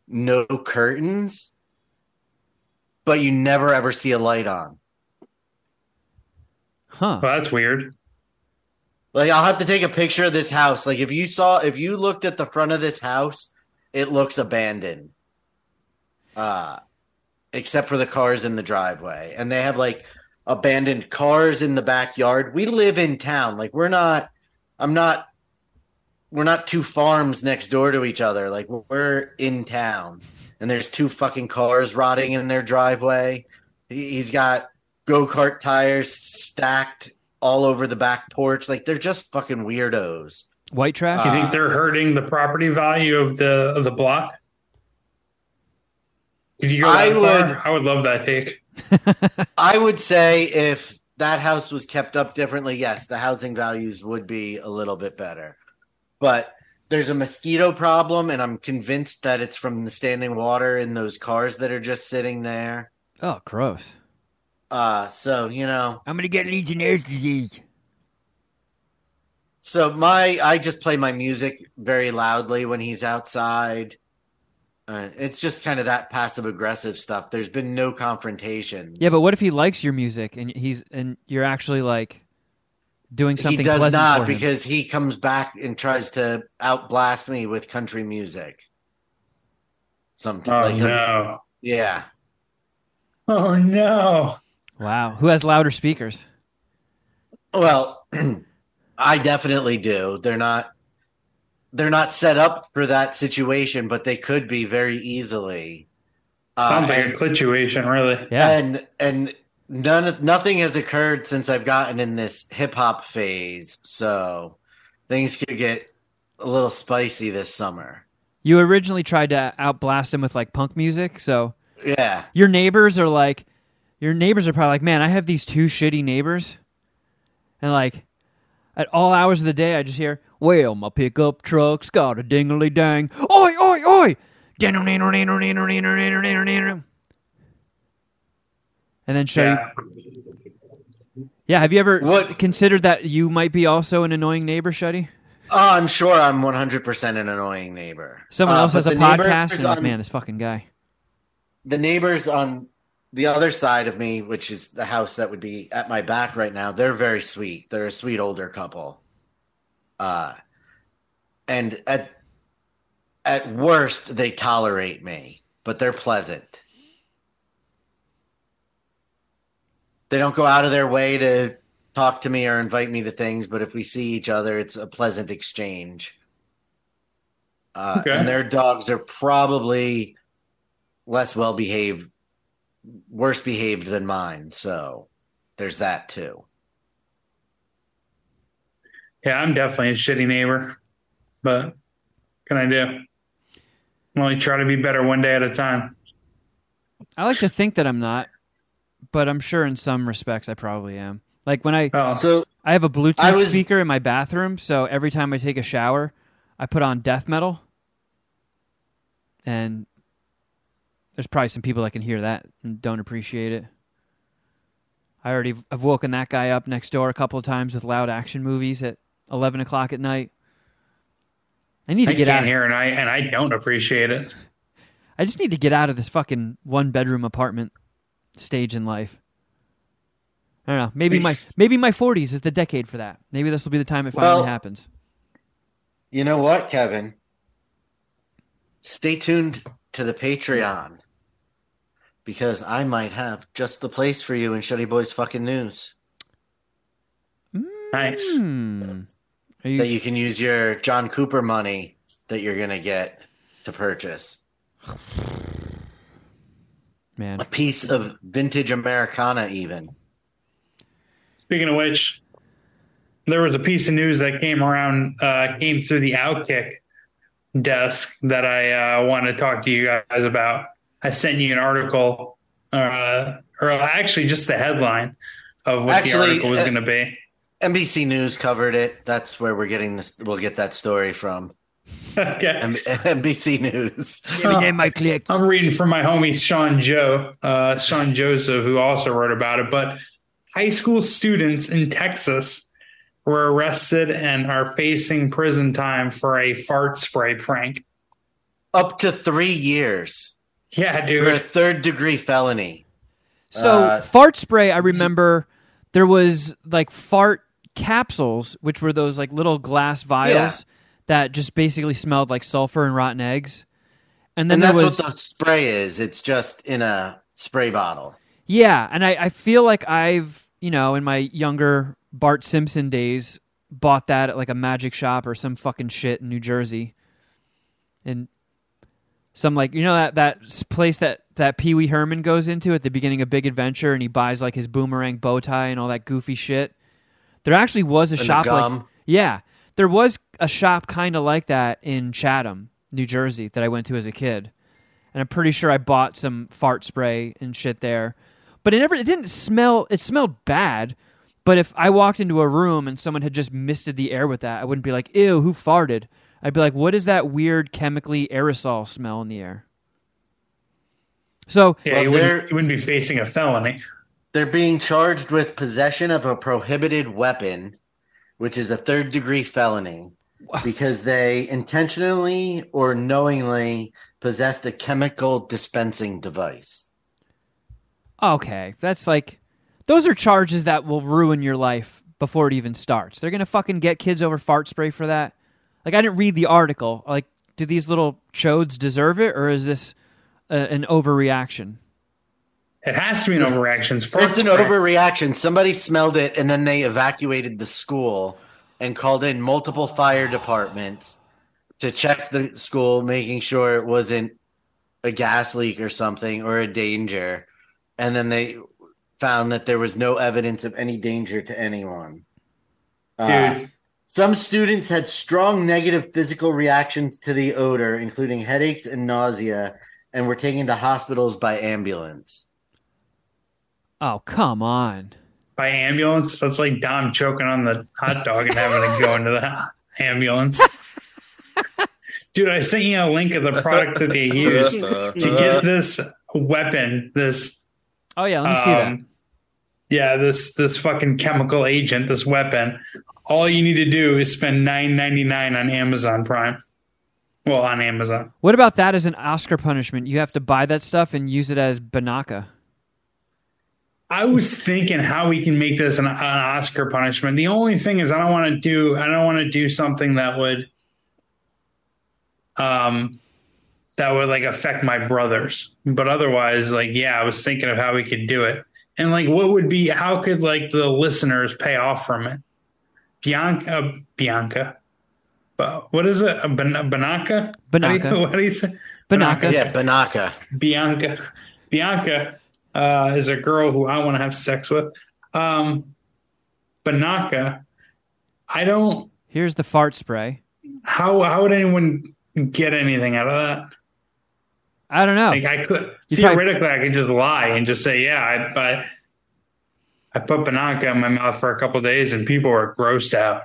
no curtains. But you never ever see a light on. Huh. Well, that's weird. Like, I'll have to take a picture of this house. Like, if you looked at the front of this house, it looks abandoned. Except for the cars in the driveway. And they have, like, abandoned cars in the backyard. We live in town. Like, we're not two farms next door to each other. Like, we're in town. And there's two fucking cars rotting in their driveway. He's got go-kart tires stacked all over the back porch. Like, they're just fucking weirdos. White trash? You think they're hurting the property value of the block? Did you go that far? I would love that take. I would say if that house was kept up differently, yes, the housing values would be a little bit better. But... there's a mosquito problem, and I'm convinced that it's from the standing water in those cars that are just sitting there. Oh, gross. So, you know. I'm going to get Legionnaire's disease. So I just play my music very loudly when he's outside. It's just kind of that passive-aggressive stuff. There's been no confrontations. Yeah, but what if he likes your music, and you're actually like... doing something pleasant for him? He does not, because he comes back and tries to outblast me with country music. Something. Oh, no. Yeah. Oh, no. Wow. Who has louder speakers? Well, I definitely do. They're not set up for that situation, but they could be very easily. Sounds like a situation, really. Yeah. And nothing has occurred since I've gotten in this hip-hop phase, so things could get a little spicy this summer. You originally tried to outblast him with, like, punk music, so... yeah. Your neighbors are probably like, man, I have these two shitty neighbors, And like at all hours of the day, I just hear, well, my pickup truck's got a dingly dang. Oi, oi, oi. And then Shuddy. Yeah, have you ever considered that you might be also an annoying neighbor, Shuddy? Oh, I'm sure I'm 100% an annoying neighbor. Someone else has a podcast and like, man, this fucking guy. The neighbors on the other side of me, which is the house that would be at my back right now, they're very sweet. They're a sweet older couple. And at worst, they tolerate me, but they're pleasant. They don't go out of their way to talk to me or invite me to things, but if we see each other, it's a pleasant exchange. Okay. And their dogs are probably less well-behaved, worse behaved than mine, so there's that too. Yeah, I'm definitely a shitty neighbor, but what can I do? I only try to be better one day at a time. I like to think that I'm not. But I'm sure in some respects I probably am. Like when I have a Bluetooth speaker in my bathroom, so every time I take a shower, I put on death metal. And there's probably some people that can hear that and don't appreciate it. I've woken that guy up next door a couple of times with loud action movies at 11 o'clock at night. I need to get out of here, and I don't appreciate it. I just need to get out of this fucking one-bedroom apartment stage in life. I don't know. Maybe my 40s is the decade for that. Maybe this will be the time it finally happens. You know what, Kevin? Stay tuned to the Patreon because I might have just the place for you in Shuddy Boy's fucking news. Nice. That you can use your John Cooper money that you're going to get to purchase. Man. A piece of vintage Americana, even. Speaking of which, there was a piece of news that came through the Outkick desk that I want to talk to you guys about. I sent you an article, or actually just the headline of what the article was going to be. NBC News covered it. That's where we're getting this. We'll get that story from. Okay. NBC News. I'm reading from my homie Sean Joseph, who also wrote about it. But high school students in Texas were arrested and are facing prison time for a fart spray prank. Up to 3 years. Yeah, dude. For a third-degree felony. So fart spray, I remember there was like fart capsules, which were those like little glass vials. Yeah. That just basically smelled like sulfur and rotten eggs. And that's what the spray is. It's just in a spray bottle. Yeah, and I feel like I've, in my younger Bart Simpson days, bought that at like a magic shop or some fucking shit in New Jersey. And some like, that place that Pee Wee Herman goes into at the beginning of Big Adventure and he buys like his boomerang bow tie and all that goofy shit. There actually was a shop like... Yeah. There was a shop kind of like that in Chatham, New Jersey, that I went to as a kid. And I'm pretty sure I bought some fart spray and shit there. But it didn't smell... It smelled bad. But if I walked into a room and someone had just misted the air with that, I wouldn't be like, ew, who farted? I'd be like, what is that weird chemically aerosol smell in the air? So... Yeah, you wouldn't be facing a felony. They're being charged with possession of a prohibited weapon... which is a third-degree felony because they intentionally or knowingly possessed a chemical dispensing device. Okay, that's like... Those are charges that will ruin your life before it even starts. They're going to fucking get kids over fart spray for that. Like, I didn't read the article. Like, do these little chodes deserve it, or is this an overreaction? It has to be an overreaction. It's an overreaction. Somebody smelled it, and then they evacuated the school and called in multiple fire departments to check the school, making sure it wasn't a gas leak or something or a danger. And then they found that there was no evidence of any danger to anyone. Some students had strong negative physical reactions to the odor, including headaches and nausea, and were taken to hospitals by ambulance. Oh, come on. by ambulance. That's like Dom choking on the hot dog and having to go into the ambulance. Dude, I sent you a link of the product that they use to get this weapon. This. Oh yeah, let me see that. Yeah, this fucking chemical agent, this weapon. All you need to do is spend $9.99 on Amazon Prime. Well, on Amazon. What about that as an Oscar punishment? You have to buy that stuff and use it as Banaka. I was thinking how we can make this an Oscar punishment. The only thing is, I don't want to do something that would like affect my brothers. But otherwise, like, yeah, I was thinking of how we could do it. And like, how could like the listeners pay off from it? Bianca. But what is it? A Banaka? Banaka. What do you say? Banaka. Yeah, Banaka. Bianca is a girl who I want to have sex with. Banaka. I don't. Here's the fart spray. How would anyone get anything out of that? I don't know. Like I could I could just lie and just say, yeah, I put Banaka in my mouth for a couple of days and people were grossed out.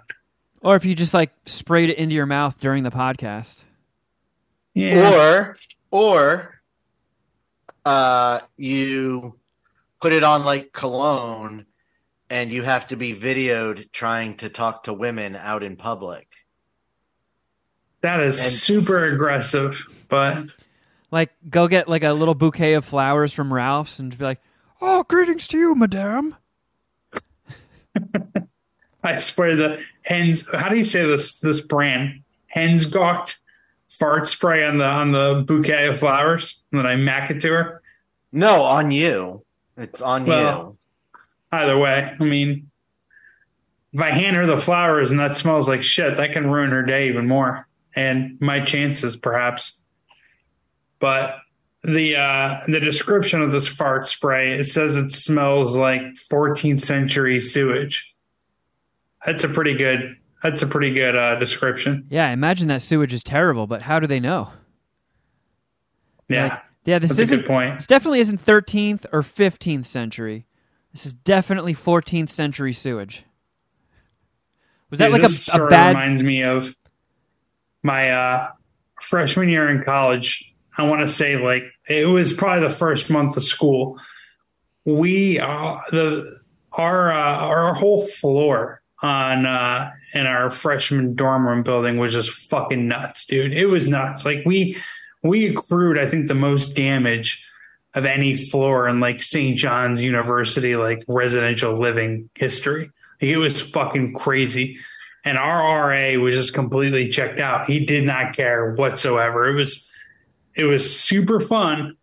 Or if you just like sprayed it into your mouth during the podcast. Yeah. Or you put it on like cologne and you have to be videoed trying to talk to women out in public. That is super aggressive, but like go get like a little bouquet of flowers from Ralph's and be like, "Oh, greetings to you, madame." I swear the Hens. How do you say this brand? Hens gawked fart spray on the bouquet of flowers, and then I mack it to her. No, on you. It's on you. Either way, I mean, if I hand her the flowers and that smells like shit, that can ruin her day even more, and my chances perhaps. But the description of this fart spray, it says it smells like 14th century sewage. That's a pretty good description. Yeah, I imagine that sewage is terrible, but how do they know? Yeah. Like, yeah, this is a good point. This definitely isn't 13th or 15th century. This is definitely 14th century sewage. Was that like a bad... reminds me of my freshman year in college. I want to say like it was probably the first month of school. Our whole floor in our freshman dorm room building was just fucking nuts, dude. It was nuts. Like we accrued, I think, the most damage of any floor in like St. John's University, like residential living history. Like, it was fucking crazy. And our RA was just completely checked out. He did not care whatsoever. It was super fun.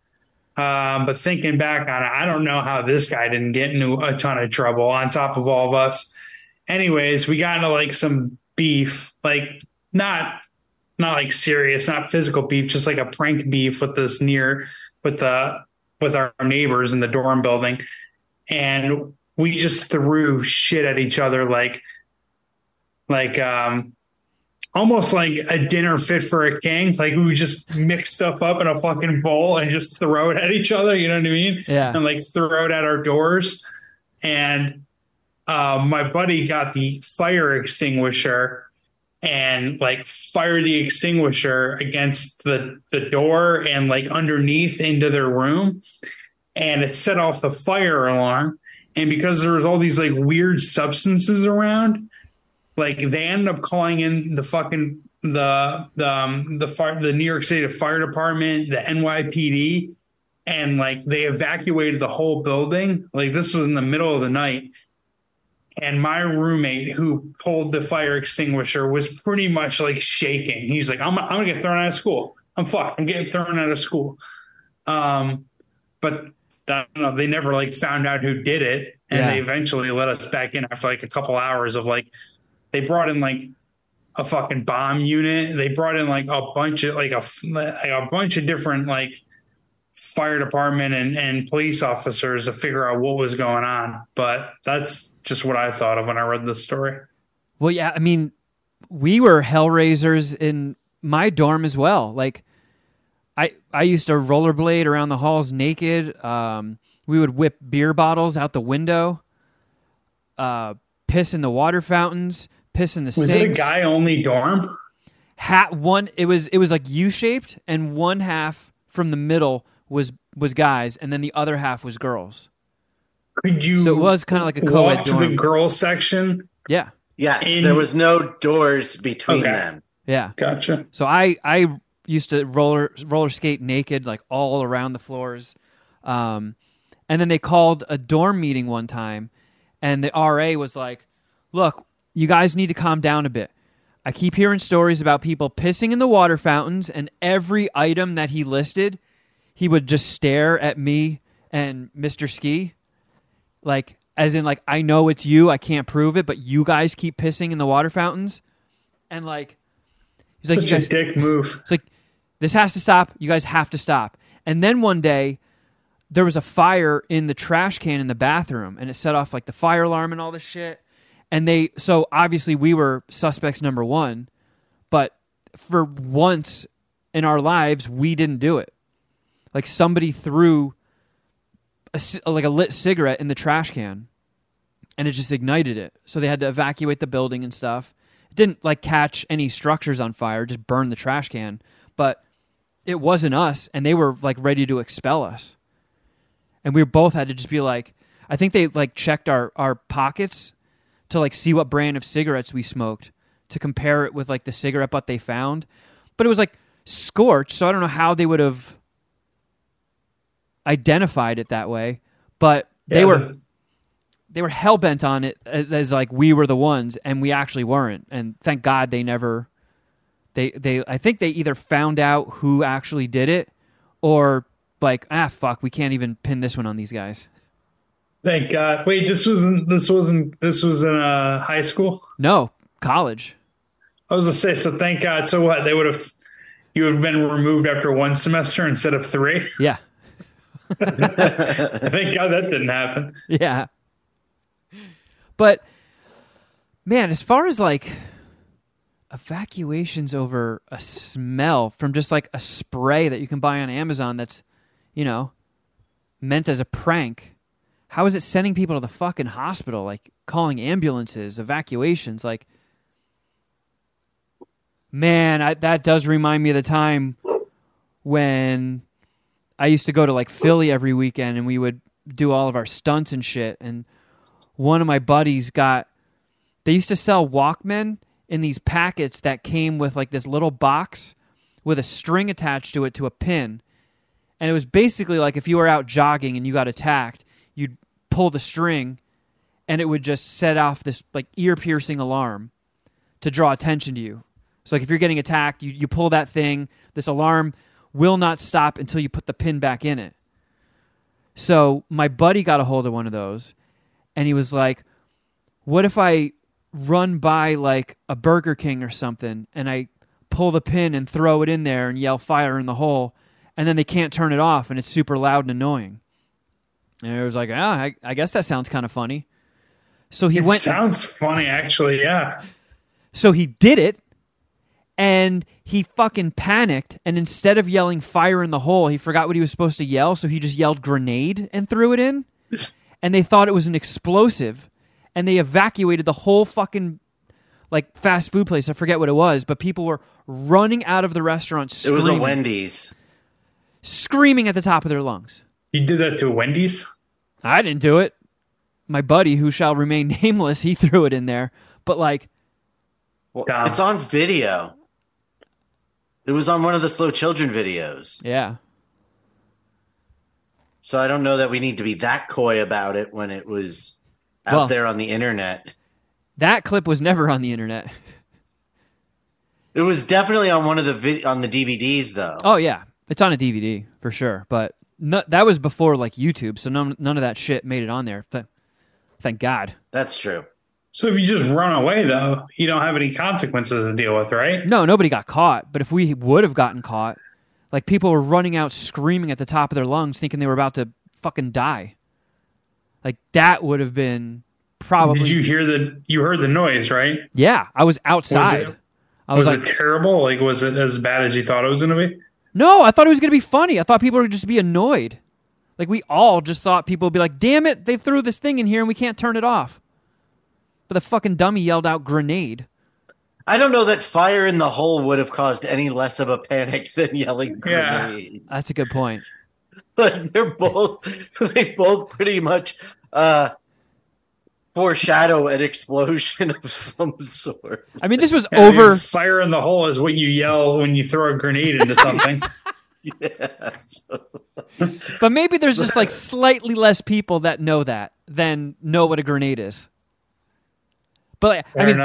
But thinking back on it, I don't know how this guy didn't get into a ton of trouble on top of all of us. Anyways, we got into like some beef, like not like serious, not physical beef, just like a prank beef with our neighbors in the dorm building. And we just threw shit at each other. Like, almost like a dinner fit for a king. Like we would just mix stuff up in a fucking bowl and just throw it at each other. You know what I mean? Yeah. And like throw it at our doors. And my buddy got the fire extinguisher and like fired the extinguisher against the door and like underneath into their room. And it set off the fire alarm. And because there was all these like weird substances around, like they ended up calling in the fucking, the New York City Fire Department, the NYPD, and like they evacuated the whole building. Like this was in the middle of the night. And my roommate who pulled the fire extinguisher was pretty much like shaking. He's like, I'm going to get thrown out of school. I'm fucked. I'm getting thrown out of school. But I don't know, they never like found out who did it. And They eventually let us back in after like a couple hours of like, they brought in like a fucking bomb unit. They brought in like a bunch of different like fire department and police officers to figure out what was going on. But that's just what I thought of when I read this story. Well, yeah, I mean, we were hellraisers in my dorm as well. Like, I used to rollerblade around the halls naked. We would whip beer bottles out the window. piss in the water fountains, piss in the sinks. Was it a guy only dorm? It was like U-shaped, and one half from the middle was guys, and then the other half was girls. So it was kind of like a co-ed dorm. To the girl section? Yeah. Yes, there was no doors between them. Yeah. Gotcha. So I used to roller skate naked, like all around the floors. And then they called a dorm meeting one time, and the RA was like, look, you guys need to calm down a bit. I keep hearing stories about people pissing in the water fountains, and every item that he listed, he would just stare at me and Mr. Ski. Like, as in, like, I know it's you, I can't prove it, but you guys keep pissing in the water fountains. And, like, he's like, such a dick move. It's like, this has to stop. You guys have to stop. And then one day, there was a fire in the trash can in the bathroom, and it set off, like, the fire alarm and all this shit. And so obviously we were suspects number one, but for once in our lives, we didn't do it. Like, somebody threw a lit cigarette in the trash can, and it just ignited it. So they had to evacuate the building and stuff. It didn't, like, catch any structures on fire, just burn the trash can. But it wasn't us, and they were, like, ready to expel us. And we both had to just be like, I think they, like, checked our pockets to, like, see what brand of cigarettes we smoked, to compare it with, like, the cigarette butt they found. But it was, like, scorched, so I don't know how they would have identified it that way, but they were hell bent on it as like we were the ones, and we actually weren't. And thank God they never. They I think they either found out who actually did it, or like, fuck, we can't even pin this one on these guys. Thank God. Wait, this was in high school? No, college. I was gonna say, so thank God. So what, they would have, you would have been removed after one semester instead of three? Yeah. Thank God that didn't happen. Yeah. But, man, as far as, like, evacuations over a smell from just, like, a spray that you can buy on Amazon that's, you know, meant as a prank, how is it sending people to the fucking hospital? Like, calling ambulances, evacuations, like, man, that does remind me of the time when I used to go to, like, Philly every weekend, and we would do all of our stunts and shit. And one of my buddies they used to sell Walkmen in these packets that came with, like, this little box with a string attached to it to a pin. And it was basically like if you were out jogging and you got attacked, you'd pull the string and it would just set off this, like, ear-piercing alarm to draw attention to you. So, like, if you're getting attacked, you pull that thing, this alarm will not stop until you put the pin back in it. So my buddy got a hold of one of those, and he was like, what if I run by, like, a Burger King or something, and I pull the pin and throw it in there and yell fire in the hole, and then they can't turn it off, and it's super loud and annoying. And it was like, I guess that sounds kind of funny. So he went. Sounds funny, actually, yeah. So he did it. And he fucking panicked, and instead of yelling fire in the hole, he forgot what he was supposed to yell, so he just yelled grenade and threw it in. And they thought it was an explosive, and they evacuated the whole fucking, like, fast food place. I forget what it was, but people were running out of the restaurant screaming. It was a Wendy's. Screaming at the top of their lungs. You did that to a Wendy's? I didn't do it. My buddy, who shall remain nameless, he threw it in there. But, like, well, it's on video. It was on one of the Slow Children videos. Yeah. So I don't know that we need to be that coy about it when it was out there on the internet. That clip was never on the internet. It was definitely on one of the on the DVDs, though. Oh yeah, it's on a DVD for sure. But that was before, like, YouTube, so none of that shit made it on there. But thank God. That's true. So if you just run away, though, you don't have any consequences to deal with, right? No, nobody got caught. But if we would have gotten caught, like, people were running out screaming at the top of their lungs thinking they were about to fucking die. Like, that would have been probably... Did you hear you heard the noise, right? Yeah, I was outside. Was it terrible? Like, was it as bad as you thought it was going to be? No, I thought it was going to be funny. I thought people would just be annoyed. Like, we all just thought people would be like, damn it, they threw this thing in here and we can't turn it off. but the fucking dummy yelled out grenade. I don't know that fire in the hole would have caused any less of a panic than yelling grenade. Yeah. That's a good point. Like they both pretty much foreshadow an explosion of some sort. I mean, this was over. Fire in the hole is when you yell when you throw a grenade into something. Yeah. But maybe there's just like slightly less people that know that than know what a grenade is. But I mean,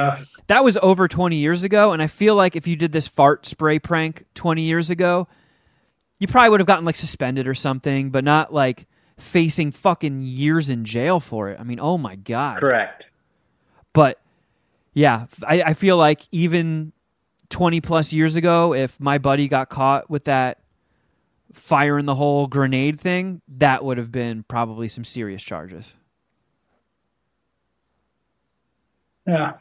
that was over 20 years ago, and I feel like if you did this fart spray prank 20 years ago, you probably would have gotten like suspended or something, but not like facing fucking years in jail for it. I mean, oh my God. Correct. But yeah, I feel like even 20 plus years ago, if my buddy got caught with that fire in the hole grenade thing, that would have been probably some serious charges. Yeah.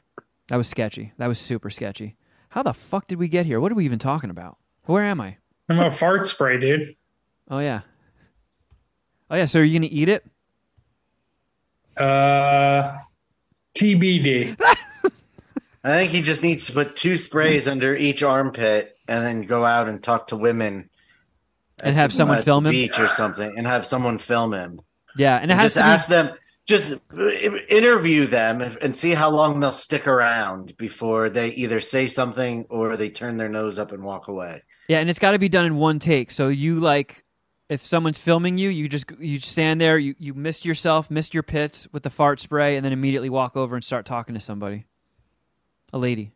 That was sketchy. That was super sketchy. How the fuck did we get here? What are we even talking about? Where am I? I'm a fart spray, dude. Oh, yeah. Oh, yeah. So are you going to eat it? TBD. I think he just needs to put 2 sprays under each armpit and then go out and talk to women. And have someone film him? Beach or something. And have someone film him. Yeah. And it has to be... ask them. Just interview them and see how long they'll stick around before they either say something or they turn their nose up and walk away. Yeah, and it's got to be done in one take. So you like, if someone's filming you, you stand there, you missed your pits with the fart spray, and then immediately walk over and start talking to somebody, a lady.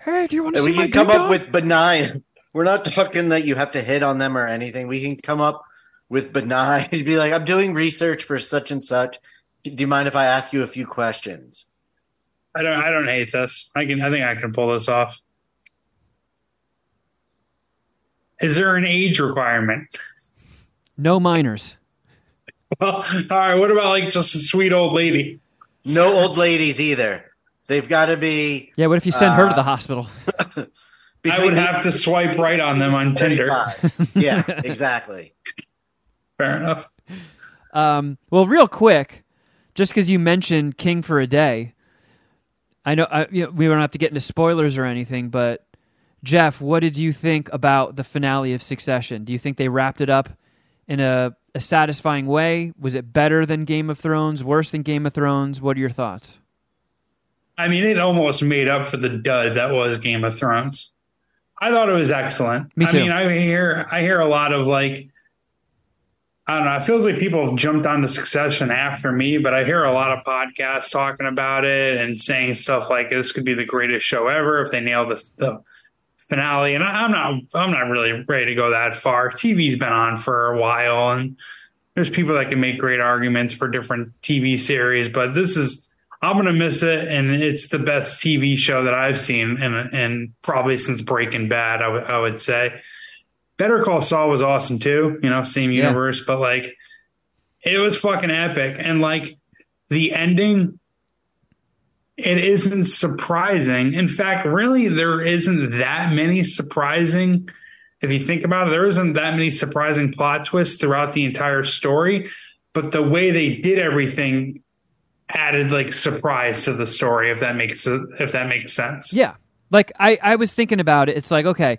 Hey, do you want to see my big dog? We can come up with benign. We're not talking that you have to hit on them or anything. We can come up with benign, he'd be like, I'm doing research for such and such. Do you mind if I ask you a few questions? I don't hate this. I think I can pull this off. Is there an age requirement? No minors. Well, all right, what about like just a sweet old lady? No old ladies either. They've got to be... Yeah, what if you send her to the hospital? I would have to swipe right on them on Tinder. Yeah, exactly. Fair enough. Well, real quick, just because you mentioned King for a Day, I know we don't have to get into spoilers or anything, but Jeff, what did you think about the finale of Succession? Do you think they wrapped it up in a satisfying way? Was it better than Game of Thrones? Worse than Game of Thrones? What are your thoughts? I mean, it almost made up for the dud that was Game of Thrones. I thought it was excellent. Me too. I mean, I hear a lot of like, I don't know. It feels like people have jumped onto Succession after me, but I hear a lot of podcasts talking about it and saying stuff like this could be the greatest show ever if they nail the finale. And I'm not really ready to go that far. TV's been on for a while, and there's people that can make great arguments for different TV series, but this is, I'm going to miss it, and it's the best TV show that I've seen, and probably since Breaking Bad, I would say. Better Call Saul was awesome too, you know, same universe, yeah. But like it was fucking epic. And like the ending, it isn't surprising. In fact, really, there isn't that many surprising. If you think about it, there isn't that many surprising plot twists throughout the entire story, but the way they did everything added like surprise to the story. If that makes sense. Yeah. Like I was thinking about it. It's like, okay,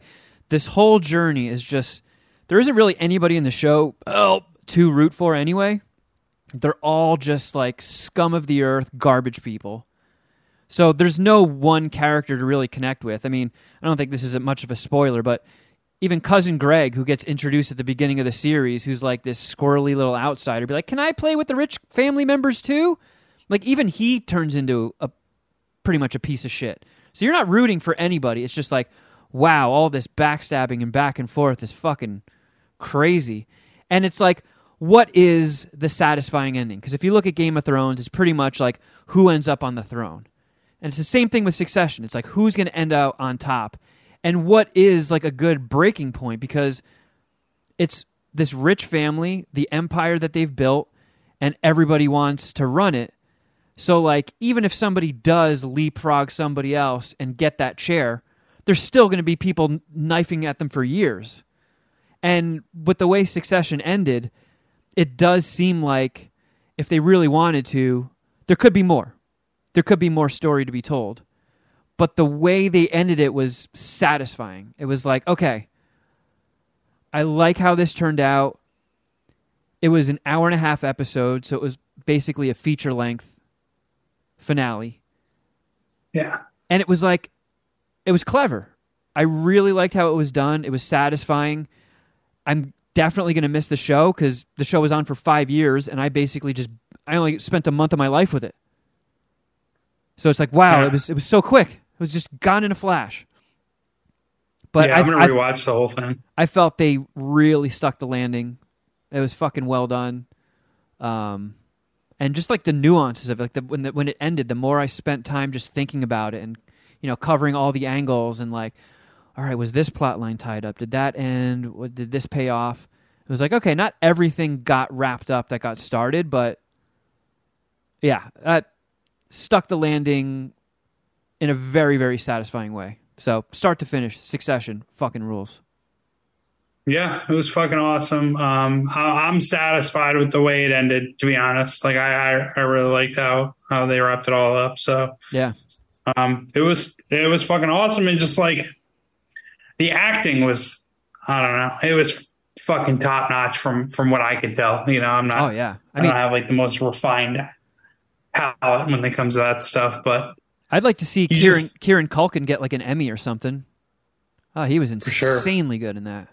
this whole journey is just, there isn't really anybody in the show to root for anyway. They're all just like scum of the earth, garbage people. So there's no one character to really connect with. I mean, I don't think this is much of a spoiler, but even Cousin Greg, who gets introduced at the beginning of the series, who's like this squirrely little outsider, be like, can I play with the rich family members too? Like even he turns into a pretty much a piece of shit. So you're not rooting for anybody. It's just like, wow, all this backstabbing and back and forth is fucking crazy. And it's like, what is the satisfying ending? Because if you look at Game of Thrones, it's pretty much like who ends up on the throne. And it's the same thing with Succession. It's like who's going to end out on top? And what is like a good breaking point? Because it's this rich family, the empire that they've built, and everybody wants to run it. So like even if somebody does leapfrog somebody else and get that chair, there's still going to be people knifing at them for years. And with the way Succession ended, it does seem like if they really wanted to, There could be more. There could be more story to be told. But the way they ended it was satisfying. It was like, okay, I like how this turned out. It was an hour and a half episode, so it was basically a feature length finale. Yeah. And it was like, it was clever. I really liked how it was done. It was satisfying. I'm definitely going to miss the show because the show was on for 5 years and I basically just, I only spent a month of my life with it. So it's like, wow, it was so quick. It was just gone in a flash. But yeah, I'm going to rewatch the whole thing. I felt they really stuck the landing. It was fucking well done. And just like the nuances of it, like when it ended, the more I spent time just thinking about it and, you know, covering all the angles and like, all right, was this plot line tied up? Did that end? Did this pay off? It was like, okay, not everything got wrapped up that got started, but yeah, stuck the landing in a very, very satisfying way. So start to finish, Succession fucking rules. Yeah, it was fucking awesome. I'm satisfied with the way it ended, to be honest. Like I really liked how they wrapped it all up. So yeah, it was fucking awesome. And just like, the acting was, I don't know, it was fucking top notch from what I could tell. You know, I'm not. Oh yeah, I don't have like the most refined palette when it comes to that stuff. But I'd like to see Kieran Culkin get like an Emmy or something. Oh, he was insanely good in that.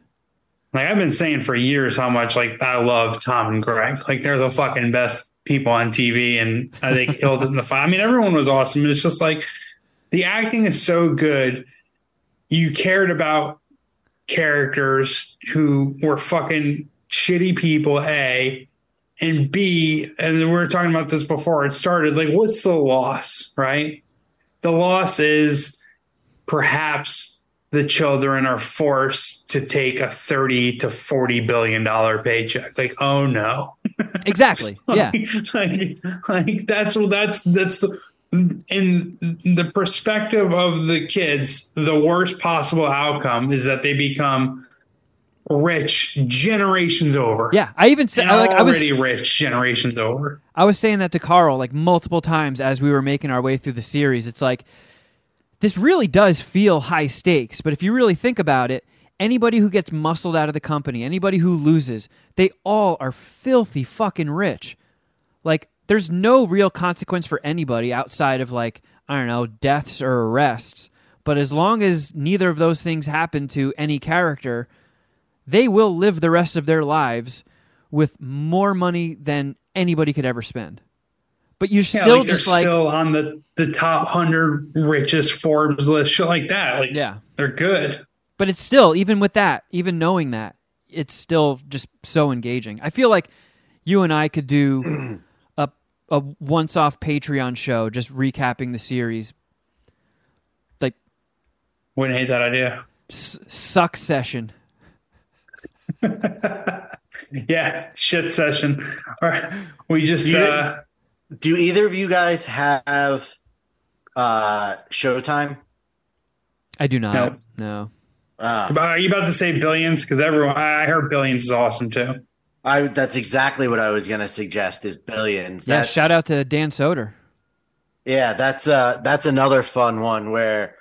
Like I've been saying for years how much like I love Tom and Greg. Like they're the fucking best people on TV, and they killed it in the fight. I mean, everyone was awesome. It's just like the acting is so good. You cared about characters who were fucking shitty people, A, and B, and we were talking about this before it started, like, what's the loss, right? The loss is perhaps the children are forced to take a $30 to $40 billion paycheck. Like, oh, no. Exactly, yeah. like that's the... In the perspective of the kids, the worst possible outcome is that they become rich generations over. Yeah, I even said rich generations over. I was saying that to Carl like multiple times as we were making our way through the series. It's like this really does feel high stakes, but if you really think about it, anybody who gets muscled out of the company, anybody who loses, they all are filthy fucking rich. Like, there's no real consequence for anybody outside of, like, I don't know, deaths or arrests. But as long as neither of those things happen to any character, they will live the rest of their lives with more money than anybody could ever spend. But you're still like just like... still on the top 100 richest Forbes list, shit like that. Like, yeah. They're good. But it's still, even with that, even knowing that, it's still just so engaging. I feel like you and I could do... a once-off Patreon show, just recapping the series. Like, wouldn't hate that idea. Suck session. Yeah, shit session. We just do either of you guys have Showtime? I do not. Nope. No. Are you about to say Billions? Because I heard Billions is awesome too. That's exactly what I was going to suggest is Billions. Yeah, shout out to Dan Soder. Yeah, that's another fun one where,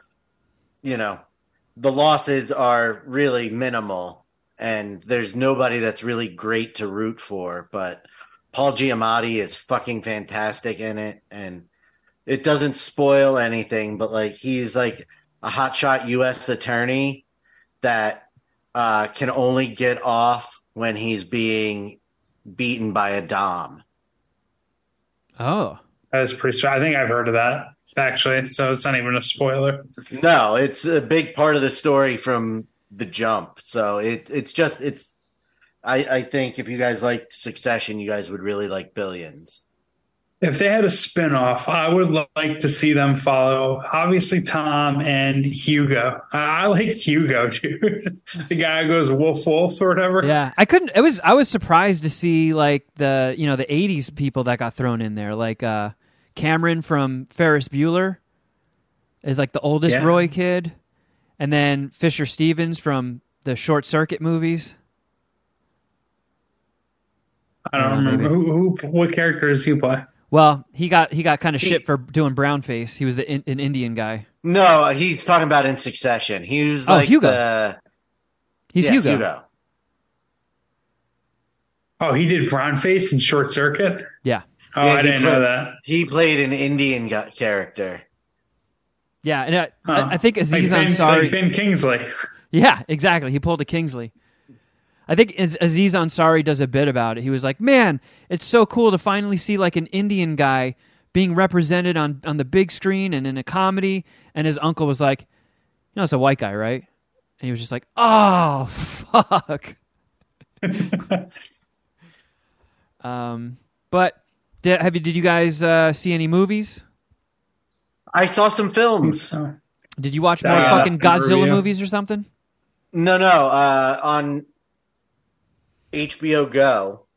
you know, the losses are really minimal and there's nobody that's really great to root for. But Paul Giamatti is fucking fantastic in it, and it doesn't spoil anything. But like he's like a hotshot U.S. attorney that can only get off when he's being beaten by a dom. Oh, that is pretty sure. I think I've heard of that actually. So it's not even a spoiler. No, it's a big part of the story from the jump. So it's just I think if you guys liked Succession, you guys would really like Billions. If they had a spinoff, I would like to see them follow, obviously, Tom and Hugo. I like Hugo, dude. The guy who goes wolf, wolf or whatever. Yeah, I was surprised to see like the, you know, the 80s people that got thrown in there. Like Cameron from Ferris Bueller is like the oldest Roy kid. And then Fisher Stevens from the Short Circuit movies. I don't remember. What character does he play? Well, he got kind of shit for doing brown face. He was an Indian guy. No, he's talking about In Succession. He was like Hugo. He's Hugo. Oh, he did brown face in Short Circuit? Yeah. Oh, yeah, I didn't know that. He played an Indian character. Yeah, and I think Aziz Ansari... Like Ben Kingsley. Yeah, exactly. He pulled a Kingsley. I think Aziz Ansari does a bit about it. He was like, man, it's so cool to finally see like an Indian guy being represented on the big screen and in a comedy. And his uncle was like, you know, it's a white guy, right? And he was just like, oh, fuck. But did you guys see any movies? I saw some films. Did you watch more fucking Godzilla movies or something? No. On HBO Go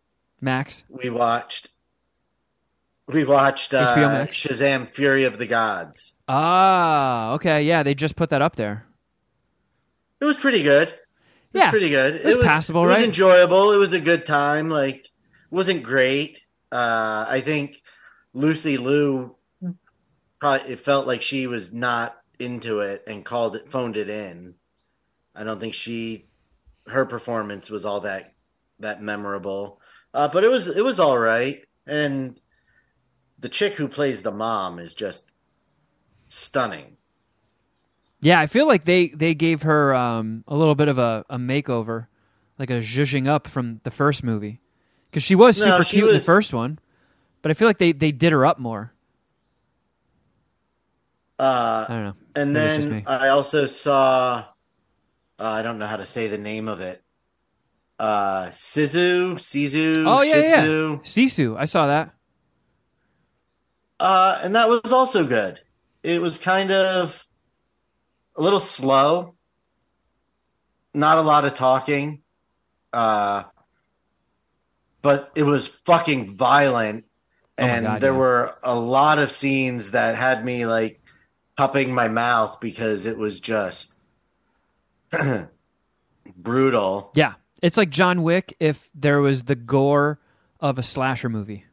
Max, we watched Shazam: Fury of the Gods. Ah, okay, yeah, they just put that up there. It was pretty good. It was passable, right? It was enjoyable. It was a good time. Like, wasn't great. I think Lucy Liu probably, it felt like she was not into it and phoned it in. I don't think her performance was all that memorable. But it was all right. And the chick who plays the mom is just stunning. Yeah, I feel like they gave her a little bit of a makeover, like a zhuzhing up from the first movie. Because she was super cute in the first one, but I feel like they did her up more. I don't know. And then I also saw, I don't know how to say the name of it, Sisu. Oh, yeah, Shitsu. Sisu, I saw that. And that was also good. It was kind of a little slow, not a lot of talking, but it was fucking violent, and there were a lot of scenes that had me like cupping my mouth because it was just brutal. Yeah, it's like John Wick if there was the gore of a slasher movie.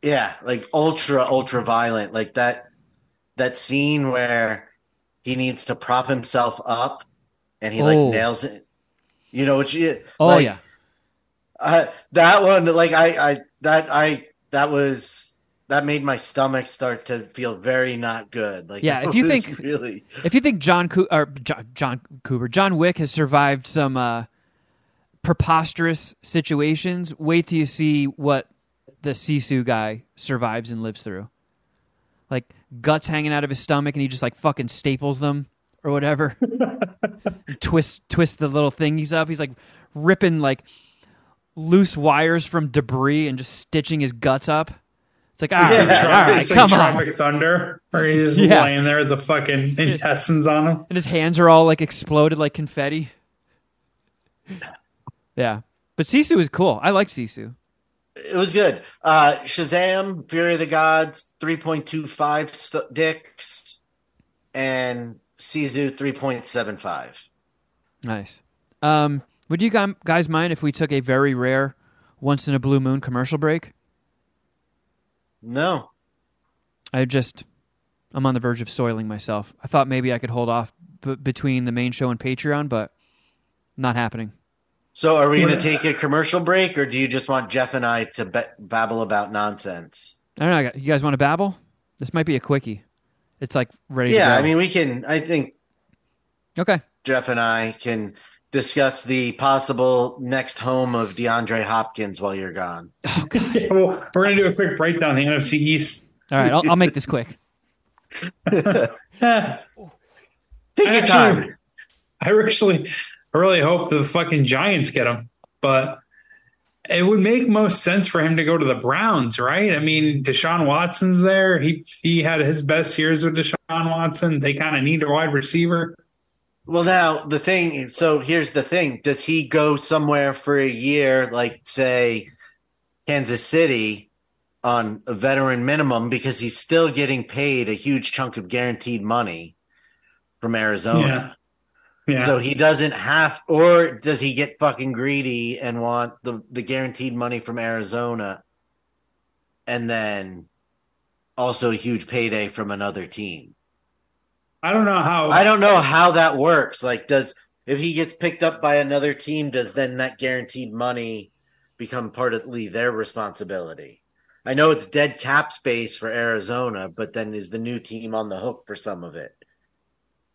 Yeah, like ultra violent, like that scene where he needs to prop himself up, and he like nails it. You know what you? Oh, like, yeah. That one, like that made my stomach start to feel very not good. Like, yeah, if you think John Wick has survived some preposterous situations, wait till you see what the Sisu guy survives and lives through. Like guts hanging out of his stomach, and he just like fucking staples them or whatever. twist the little thingies up. He's like ripping like loose wires from debris and just stitching his guts up. It's like, all right, come on. Tropic Thunder, where he's laying there with the fucking intestines on him, and his hands are all like exploded like confetti. Yeah, but Sisu is cool. I like Sisu. It was good. Shazam, Fury of the Gods, 3.25 dicks, and Sisu, 3.75. Nice. Would you guys mind if we took a very rare, once in a blue moon commercial break? No. I'm on the verge of soiling myself. I thought maybe I could hold off between the main show and Patreon, but not happening. So are we going to take a commercial break, or do you just want Jeff and I to babble about nonsense? I don't know. You guys want to babble? This might be a quickie. It's like ready to go. Yeah, I mean, we can, I think. Okay. Jeff and I can discuss the possible next home of DeAndre Hopkins while you're gone. Oh, God. Yeah, well, we're going to do a quick breakdown of the NFC East. All right. I'll make this quick. Take your time. I really hope the fucking Giants get him, but it would make most sense for him to go to the Browns, right? I mean, Deshaun Watson's there. He had his best years with Deshaun Watson. They kind of need a wide receiver. Well, now, here's the thing. Does he go somewhere for a year, like, say, Kansas City on a veteran minimum, because he's still getting paid a huge chunk of guaranteed money from Arizona? Yeah. Yeah. So he doesn't have, or does he get fucking greedy and want the guaranteed money from Arizona? and then also a huge payday from another team. I don't know how that works. Like, if he gets picked up by another team, does then that guaranteed money become partly their responsibility? I know it's dead cap space for Arizona, but then is the new team on the hook for some of it?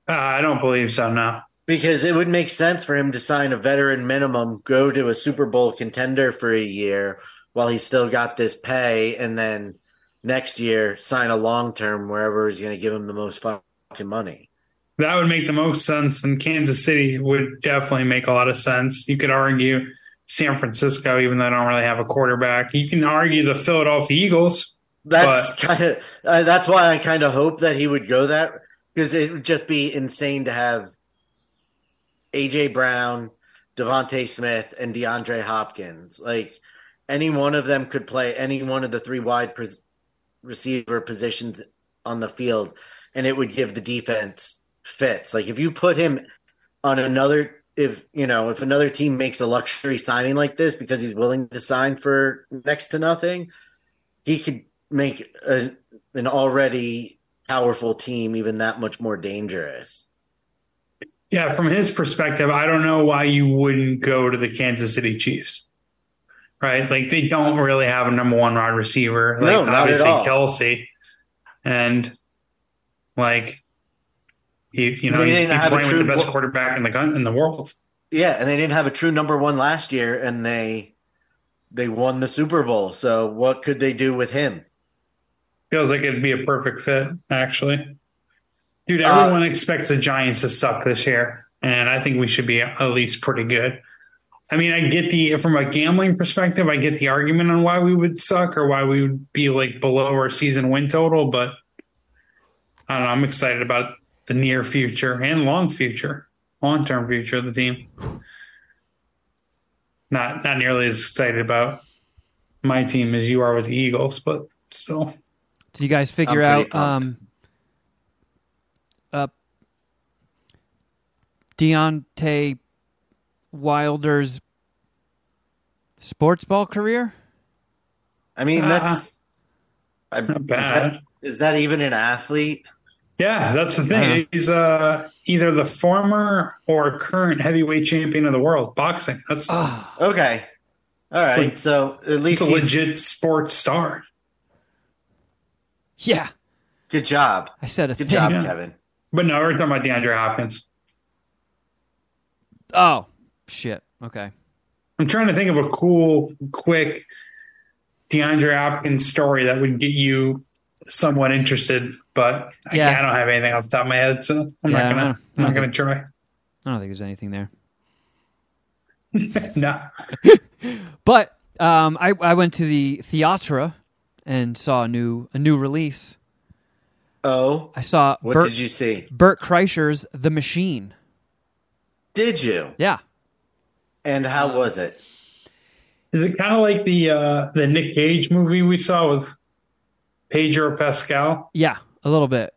I don't believe so, no. Because it would make sense for him to sign a veteran minimum, go to a Super Bowl contender for a year while he's still got this pay, and then next year sign a long-term wherever is going to give him the most fucking money. That would make the most sense, and Kansas City would definitely make a lot of sense. You could argue San Francisco, even though they don't really have a quarterback. You can argue the Philadelphia Eagles. That's why I kind of hope that he would go that, because it would just be insane to have A.J. Brown, Devontae Smith, and DeAndre Hopkins. Like, any one of them could play any one of the three wide receiver positions on the field, and it would give the defense fits. Like, if you put him on another – if another team makes a luxury signing like this because he's willing to sign for next to nothing, he could make an already powerful team even that much more dangerous. Yeah, from his perspective, I don't know why you wouldn't go to the Kansas City Chiefs, right? Like, they don't really have a number one wide receiver. Like, no, not obviously at all. Kelsey. And, like, they didn't have a true with the best quarterback in the world. Yeah, and they didn't have a true number one last year, and they won the Super Bowl. So what could they do with him? Feels like it'd be a perfect fit, actually. Dude, everyone expects the Giants to suck this year, and I think we should be at least pretty good. I mean, from a gambling perspective, I get the argument on why we would suck or why we would be like below our season win total, but I don't know. I'm excited about the near future and long-term future of the team. Not nearly as excited about my team as you are with the Eagles, but still. Do you guys figure out Deontay Wilder's sports ball career? I mean, that's not bad. Is that even an athlete? Yeah, that's the thing. Yeah. He's either the former or current heavyweight champion of the world boxing. That's okay. All right. Like, so at least he's a legit sports star. Yeah. Good job. I said a good thing. Job, yeah. Kevin. But no, we're talking about DeAndre Hopkins. Oh, shit. Okay. I'm trying to think of a cool, quick DeAndre Hopkins story that would get you somewhat interested, but I don't have anything off the top of my head, so I'm not gonna try. I don't think there's anything there. No. But I went to the theater and saw a new release. Oh, I saw. What did you see? Bert Kreischer's The Machine. Did you? Yeah. And how was it? Is it kind of like the Nick Cage movie we saw with Pedro Pascal? Yeah, a little bit.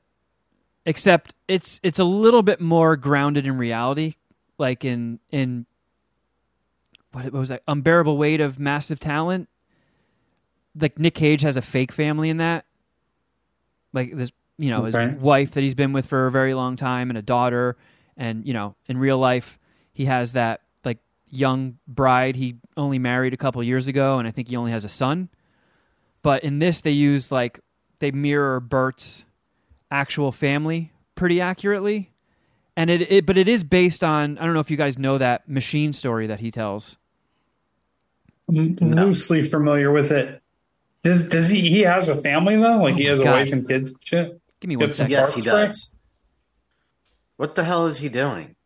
Except it's a little bit more grounded in reality, like in what was that? Unbearable Weight of Massive Talent. Like, Nick Cage has a fake family in that. Like, this, his wife that he's been with for a very long time and a daughter, and in real life he has that, like, young bride he only married a couple years ago, and I think he only has a son. But in this, they use, like, they mirror Bert's actual family pretty accurately. And it is based on, I don't know if you guys know that Machine story that he tells. I'm loosely familiar with it. Does he has a family, though? Like, he has a wife and kids and shit? Give me 1 second. Yes, he does. What the hell is he doing?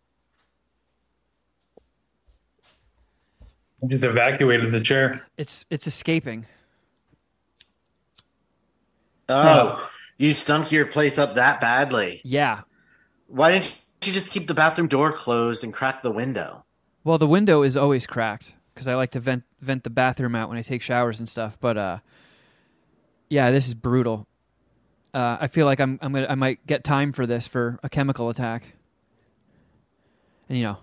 I just evacuated the chair. It's escaping. Oh, you stunk your place up that badly. Yeah. Why didn't you just keep the bathroom door closed and crack the window? Well, the window is always cracked because I like to vent the bathroom out when I take showers and stuff. But yeah, this is brutal. I feel like I might get time for this for a chemical attack. And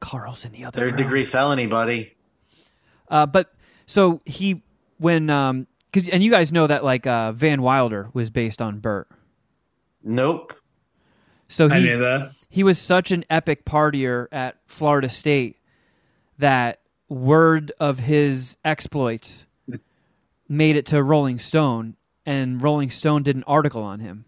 Carl's in the other room. Third degree felony, buddy. But so when And you guys know that like Van Wilder was based on Burt. Nope. So I knew that. He was such an epic partier at Florida State that word of his exploits made it to Rolling Stone, and Rolling Stone did an article on him.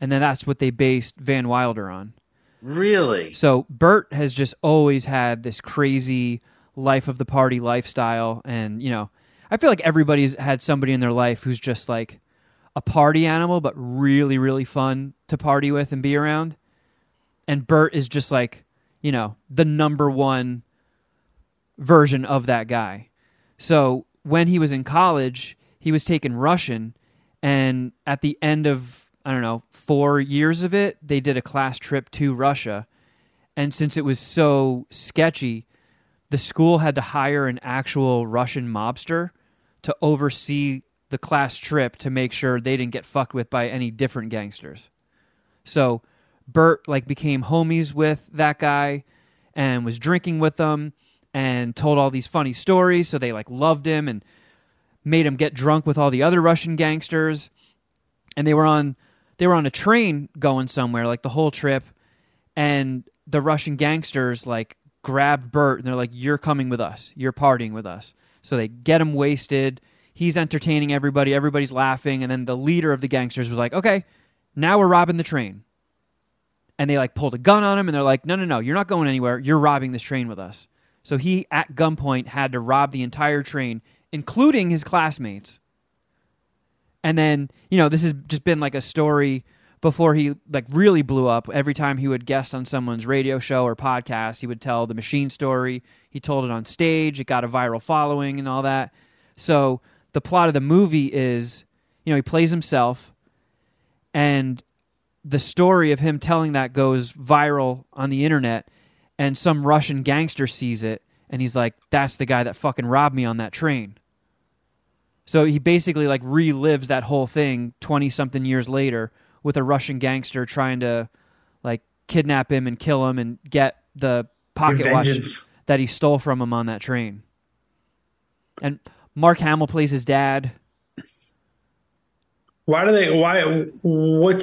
And then that's what they based Van Wilder on. Really? So Burt has just always had this crazy life of the party lifestyle. And, you know, I feel like everybody's had somebody in their life who's just like a party animal, but really, really fun to party with and be around. And Burt is just like, you know, the number one version of that guy. So when he was in college, he was taking Russian, and at the end of, I don't know, 4 years of it, they did a class trip to Russia. And since it was so sketchy, the school had to hire an actual Russian mobster to oversee the class trip to make sure they didn't get fucked with by any different gangsters. So Burt like became homies with that guy and was drinking with them and told all these funny stories. So they like loved him and made him get drunk with all the other Russian gangsters. And they were on a train going somewhere like the whole trip, and the Russian gangsters like grabbed Burt and they're like, "You're coming with us. You're partying with us." So they get him wasted. He's entertaining everybody. Everybody's laughing. And then the leader of the gangsters was like, "Okay, now we're robbing the train." And they like pulled a gun on him and they're like, "No, no, no, you're not going anywhere. You're robbing this train with us." So he at gunpoint had to rob the entire train, including his classmates. And then, you know, this has just been like a story before he like really blew up. Every time he would guest on someone's radio show or podcast, he would tell the machine story. He told it on stage. It got a viral following and all that. So the plot of the movie is, you know, he plays himself, and the story of him telling that goes viral on the internet, and some Russian gangster sees it, and he's like, "That's the guy that fucking robbed me on that train." So he basically like relives that whole thing 20-something years later with a Russian gangster trying to like kidnap him and kill him and get the pocket watch that he stole from him on that train. And Mark Hamill plays his dad. What's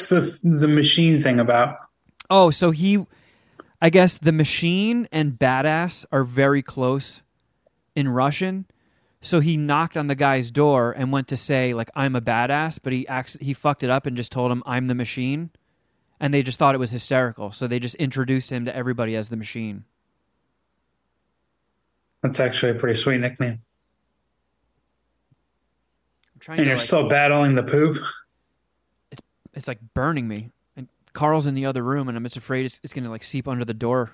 the machine thing about? Oh, so I guess the machine and badass are very close in Russian. So he knocked on the guy's door and went to say, like, "I'm a badass," but he fucked it up and just told him, "I'm the machine." And they just thought it was hysterical. So they just introduced him to everybody as the machine. That's actually a pretty sweet nickname. You're like, still battling the poop? It's like burning me. And Carl's in the other room, and I'm just afraid it's going to like seep under the door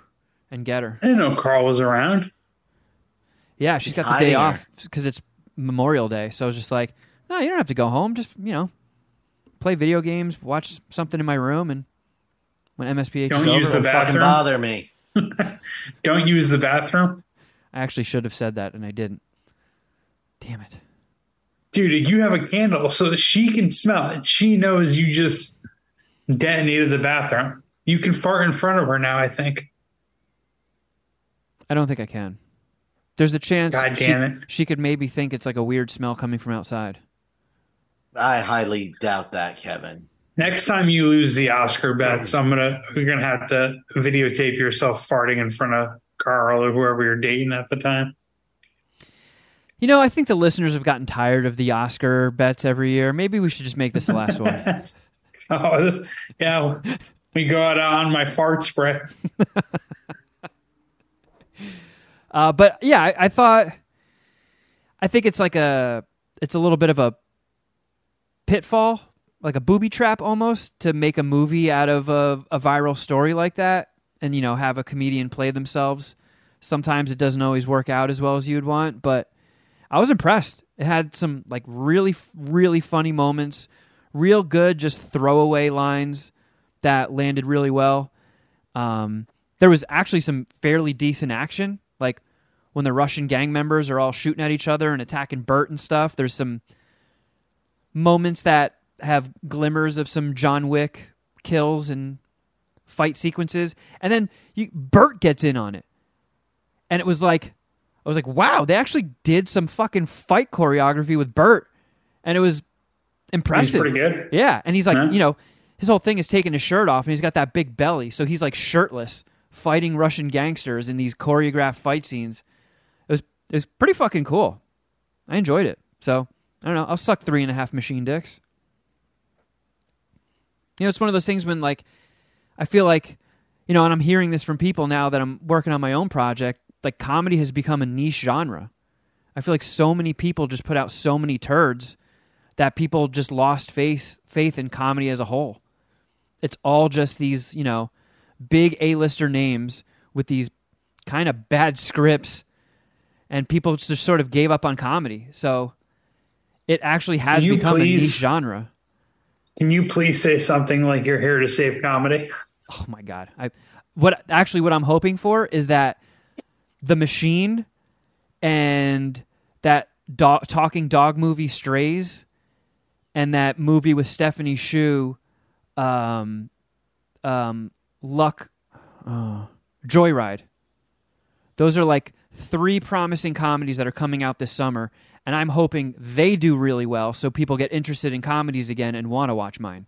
and get her. I didn't know Carl was around. Yeah, she's got the day off because it's Memorial Day. So I was just like, "No, you don't have to go home. Just, you know, play video games, watch something in my room, and when MSPH don't use the bathroom. Fucking bother me. Don't use the bathroom." I actually should have said that, and I didn't. Damn it, dude! You have a candle so that she can smell it. She knows you just detonated the bathroom. You can fart in front of her now. I think. I don't think I can. There's a chance she could maybe think it's like a weird smell coming from outside. I highly doubt that, Kevin. Next time you lose the Oscar bets, you're gonna have to videotape yourself farting in front of Carl or whoever you're dating at the time. You know, I think the listeners have gotten tired of the Oscar bets every year. Maybe we should just make this the last one. We go out on my fart spray. But yeah, I think it's like a little bit of a pitfall, like a booby trap almost, to make a movie out of a viral story like that and, you know, have a comedian play themselves. Sometimes it doesn't always work out as well as you'd want, but I was impressed. It had some like really, really funny moments, real good, just throwaway lines that landed really well. There was actually some fairly decent action. Like when the Russian gang members are all shooting at each other and attacking Burt and stuff, there's some moments that have glimmers of some John Wick kills and fight sequences. And then Burt gets in on it. And it was like, wow, they actually did some fucking fight choreography with Burt. and it was impressive. He's pretty good. Yeah, and he's like, you know, his whole thing is taking his shirt off, and he's got that big belly, so he's like shirtless fighting Russian gangsters in these choreographed fight scenes. It was pretty fucking cool. I enjoyed it. So I don't know. I'll suck 3.5 machine dicks. You know, it's one of those things when, like, I feel like, you know, and I'm hearing this from people now that I'm working on my own project, like, comedy has become a niche genre. I feel like so many people just put out so many turds that people just lost faith in comedy as a whole. It's all just these, you know, big A-lister names with these kind of bad scripts, and people just sort of gave up on comedy. So it actually has become a niche genre. Can you please say something like you're here to save comedy? Oh my God. What I'm hoping for is that The Machine and that talking dog movie Strays and that movie with Stephanie Hsu, Joyride. Those are like 3 promising comedies that are coming out this summer, and I'm hoping they do really well so people get interested in comedies again and want to watch mine.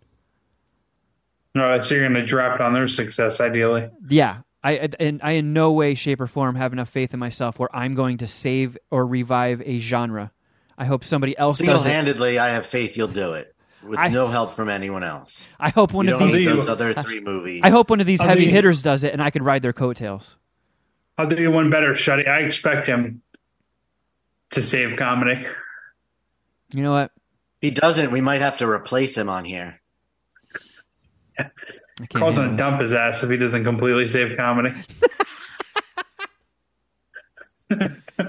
All right, so you're going to draft on their success, ideally. Yeah, I in no way, shape, or form have enough faith in myself where I'm going to save or revive a genre. I hope somebody else does it. Single-handedly, I have faith you'll do it with no help from anyone else. I hope one of these other 3 movies. I hope one of these heavy hitters does it, and I can ride their coattails. I'll do you one better, Shuddy. I expect him to save comedy. You know what? If he doesn't, we might have to replace him on here. Carl's gonna dump his ass if he doesn't completely save comedy.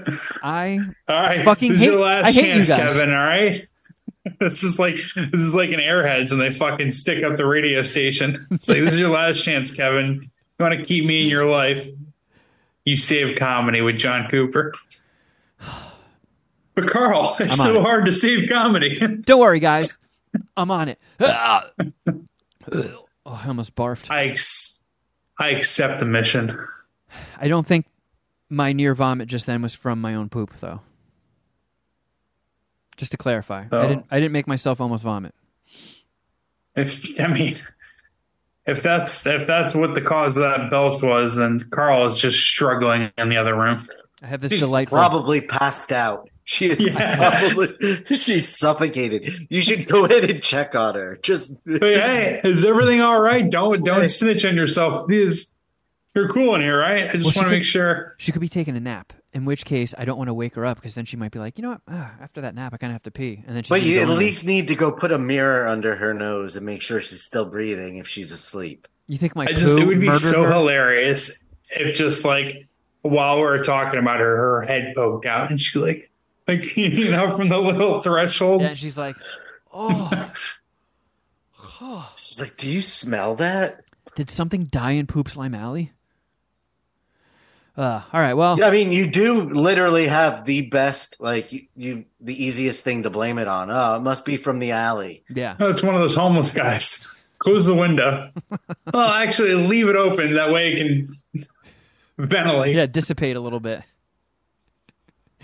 All right, this is your last chance, Kevin. All right, this is like an Airheads, and they fucking stick up the radio station. It's like this is your last chance, Kevin. You want to keep me in your life? You save comedy with John Cooper. But Carl, it's so hard to save comedy. Don't worry, guys. I'm on it. Oh, I almost barfed. I accept the mission. I don't think my near vomit just then was from my own poop, though. Just to clarify, I didn't make myself almost vomit. If that's what the cause of that belch was, then Carl is just struggling in the other room. I have this delightful. Probably passed out. She's suffocated. You should go ahead and check on her. Just hey, is everything all right? Don't snitch on yourself. You're cool in here, right? I just want to make sure. She could be taking a nap, in which case I don't want to wake her up because then she might be like, you know what? After that nap, I kind of have to pee. And then you at least need to go put a mirror under her nose and make sure she's still breathing if she's asleep. You think it would be so hilarious if just like while we're talking about her, her head poked out and she like, you know, from the little threshold. Yeah, and she's like, oh. She's like, do you smell that? Did something die in Poop Slime Alley? All right, well. Yeah, I mean, you do literally have the best, like, you the easiest thing to blame it on. Oh, it must be from the alley. Yeah. No, it's one of those homeless guys. Close the window. Oh, actually, leave it open. That way it can ventilate. Yeah, dissipate a little bit.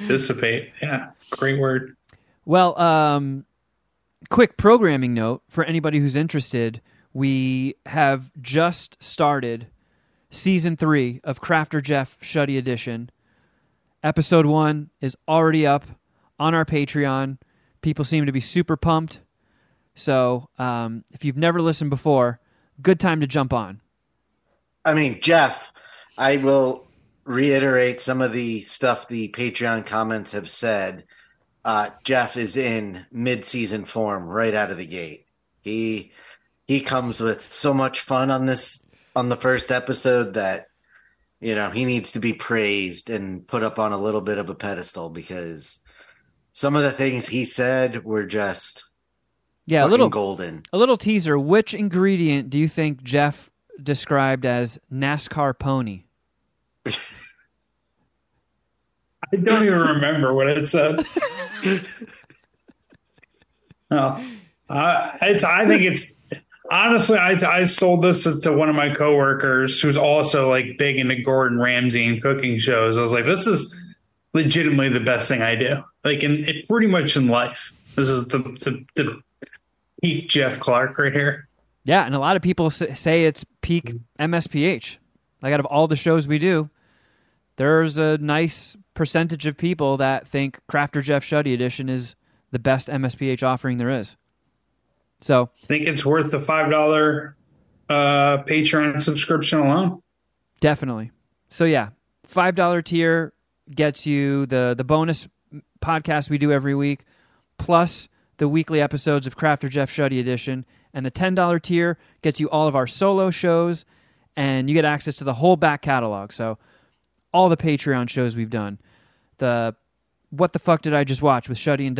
Dissipate. Yeah. Great word. Well, quick programming note for anybody who's interested. We have just started season 3 of Crafter Jeff Shuddy Edition. Episode 1 is already up on our Patreon. People seem to be super pumped. So if you've never listened before, good time to jump on. I mean, Jeff, I will reiterate some of the stuff the Patreon comments have said. Jeff is in mid-season form right out of the gate. He comes with so much fun on the first episode that, you know, he needs to be praised and put up on a little bit of a pedestal because some of the things he said were just a little golden. A little teaser. Which ingredient do you think Jeff described as NASCAR pony? I don't even remember what it said. I sold this to one of my coworkers who's also like big into Gordon Ramsay and cooking shows. I was like, this is legitimately the best thing I do. Like, in pretty much in life. This is the peak Jeff Clark right here. Yeah, and a lot of people say it's peak MSPH. Like, out of all the shows we do, there's a nice percentage of people that think Crafter Jeff Shuddy Edition is the best MSPH offering there is. So I think it's worth the $5 Patreon subscription alone. Definitely. So yeah, $5 tier gets you the bonus podcast we do every week, plus the weekly episodes of Crafter Jeff Shuddy Edition, and the $10 tier gets you all of our solo shows, and you get access to the whole back catalog. So all the Patreon shows we've done, the What the Fuck Did I Just Watch with Shuddy and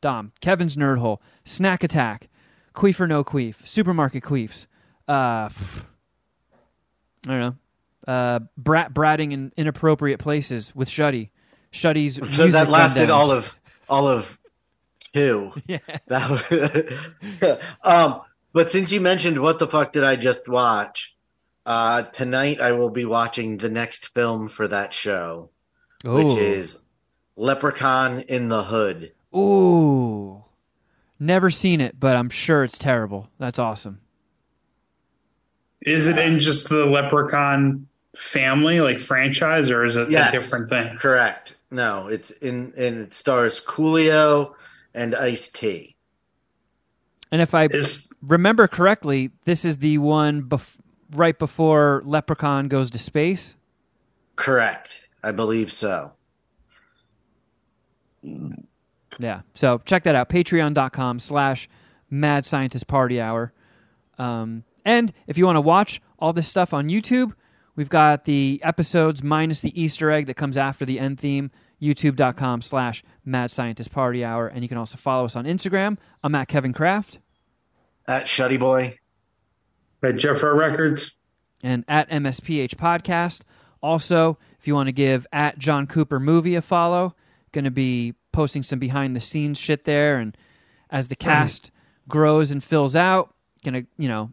Dom, Kevin's Nerd Hole, Snack Attack, Queefer No Queef, Supermarket Queefs, I don't know, bratting in inappropriate places with Shuddy. Shuddy's so that lasted all of two. Yeah. But since you mentioned What the Fuck Did I Just Watch, tonight I will be watching the next film for that show, which is Leprechaun in the Hood. Ooh, never seen it, but I'm sure it's terrible. That's awesome. Is it in just the Leprechaun family, like franchise, or is it a different thing? Correct. No, it's in, and it stars Coolio and Ice-T. And if I remember correctly, this is the one right before Leprechaun goes to space? Correct. I believe so. Yeah. So check that out. Patreon.com/Mad Scientist Party Hour. And if you want to watch all this stuff on YouTube, we've got the episodes minus the Easter egg that comes after the end theme, youtube.com/Mad Scientist Party Hour. And you can also follow us on Instagram. I'm at Kevin Kraft. At Shuddy Boy. At Jeffro Records. And at MSPH Podcast. Also, if you want to give at John Cooper Movie a follow, going to be posting some behind the scenes shit there. And as the cast grows and fills out, going to,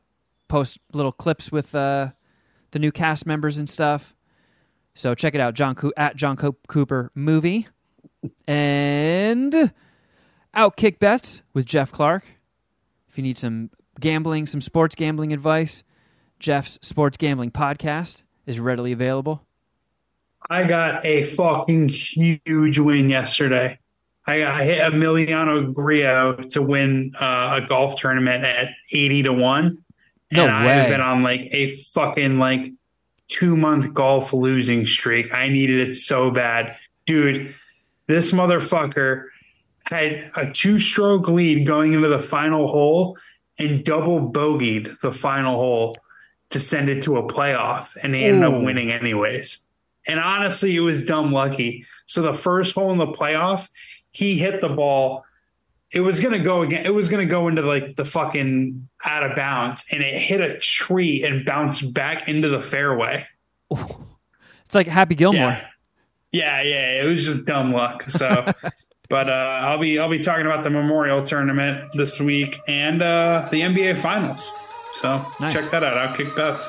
post little clips with the new cast members and stuff. So check it out, at John Cooper Movie. And Outkick Bets with Jeff Clark. If you need some sports gambling advice, Jeff's Sports Gambling Podcast is readily available. I got a fucking huge win yesterday. I hit Emiliano Grillo to win a golf tournament at 80-1. No and way. I've been on a fucking 2-month golf losing streak. I needed it so bad. Dude, this motherfucker had a 2-stroke lead going into the final hole and double bogeyed the final hole to send it to a playoff. And he ended up winning anyways. And honestly, it was dumb lucky. So the first hole in the playoff, he hit the ball. It was going to go again. It was going to go into the fucking out of bounds, and it hit a tree and bounced back into the fairway. Ooh. It's like Happy Gilmore. Yeah. It was just dumb luck. So, but I'll be talking about the Memorial Tournament this week and the NBA Finals. So nice. Check that out. I'll kick bets.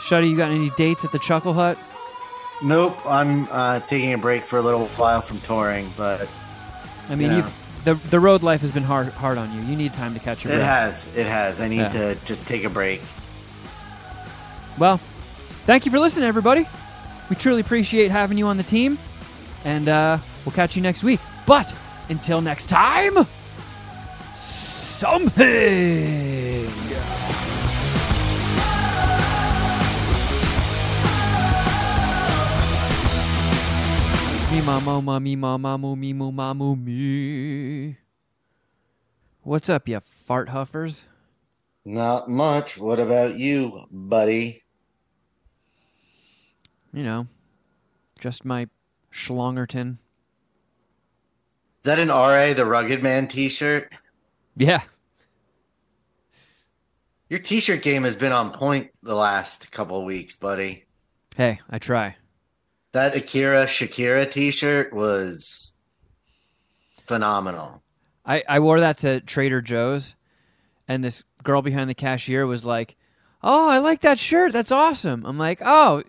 Shuddy, you got any dates at the Chuckle Hut? Nope, I'm taking a break for a little while from touring, but I mean, the road life has been hard on you. You need time to catch a break. It has. I need to just take a break. Well, thank you for listening, everybody. We truly appreciate having you on the team, and we'll catch you next week. But until next time, something. Me mama mummy mama mummy mama mummy. What's up, you fart huffers? Not much. What about you, buddy? Just my Schlongerton. Is that an RA the Rugged Man t-shirt? Yeah. Your t-shirt game has been on point the last couple of weeks, buddy. Hey, I try. That Akira Shakira t-shirt was phenomenal. I wore that to Trader Joe's, and this girl behind the cashier was like, "Oh, I like that shirt. That's awesome." I'm like, "Oh,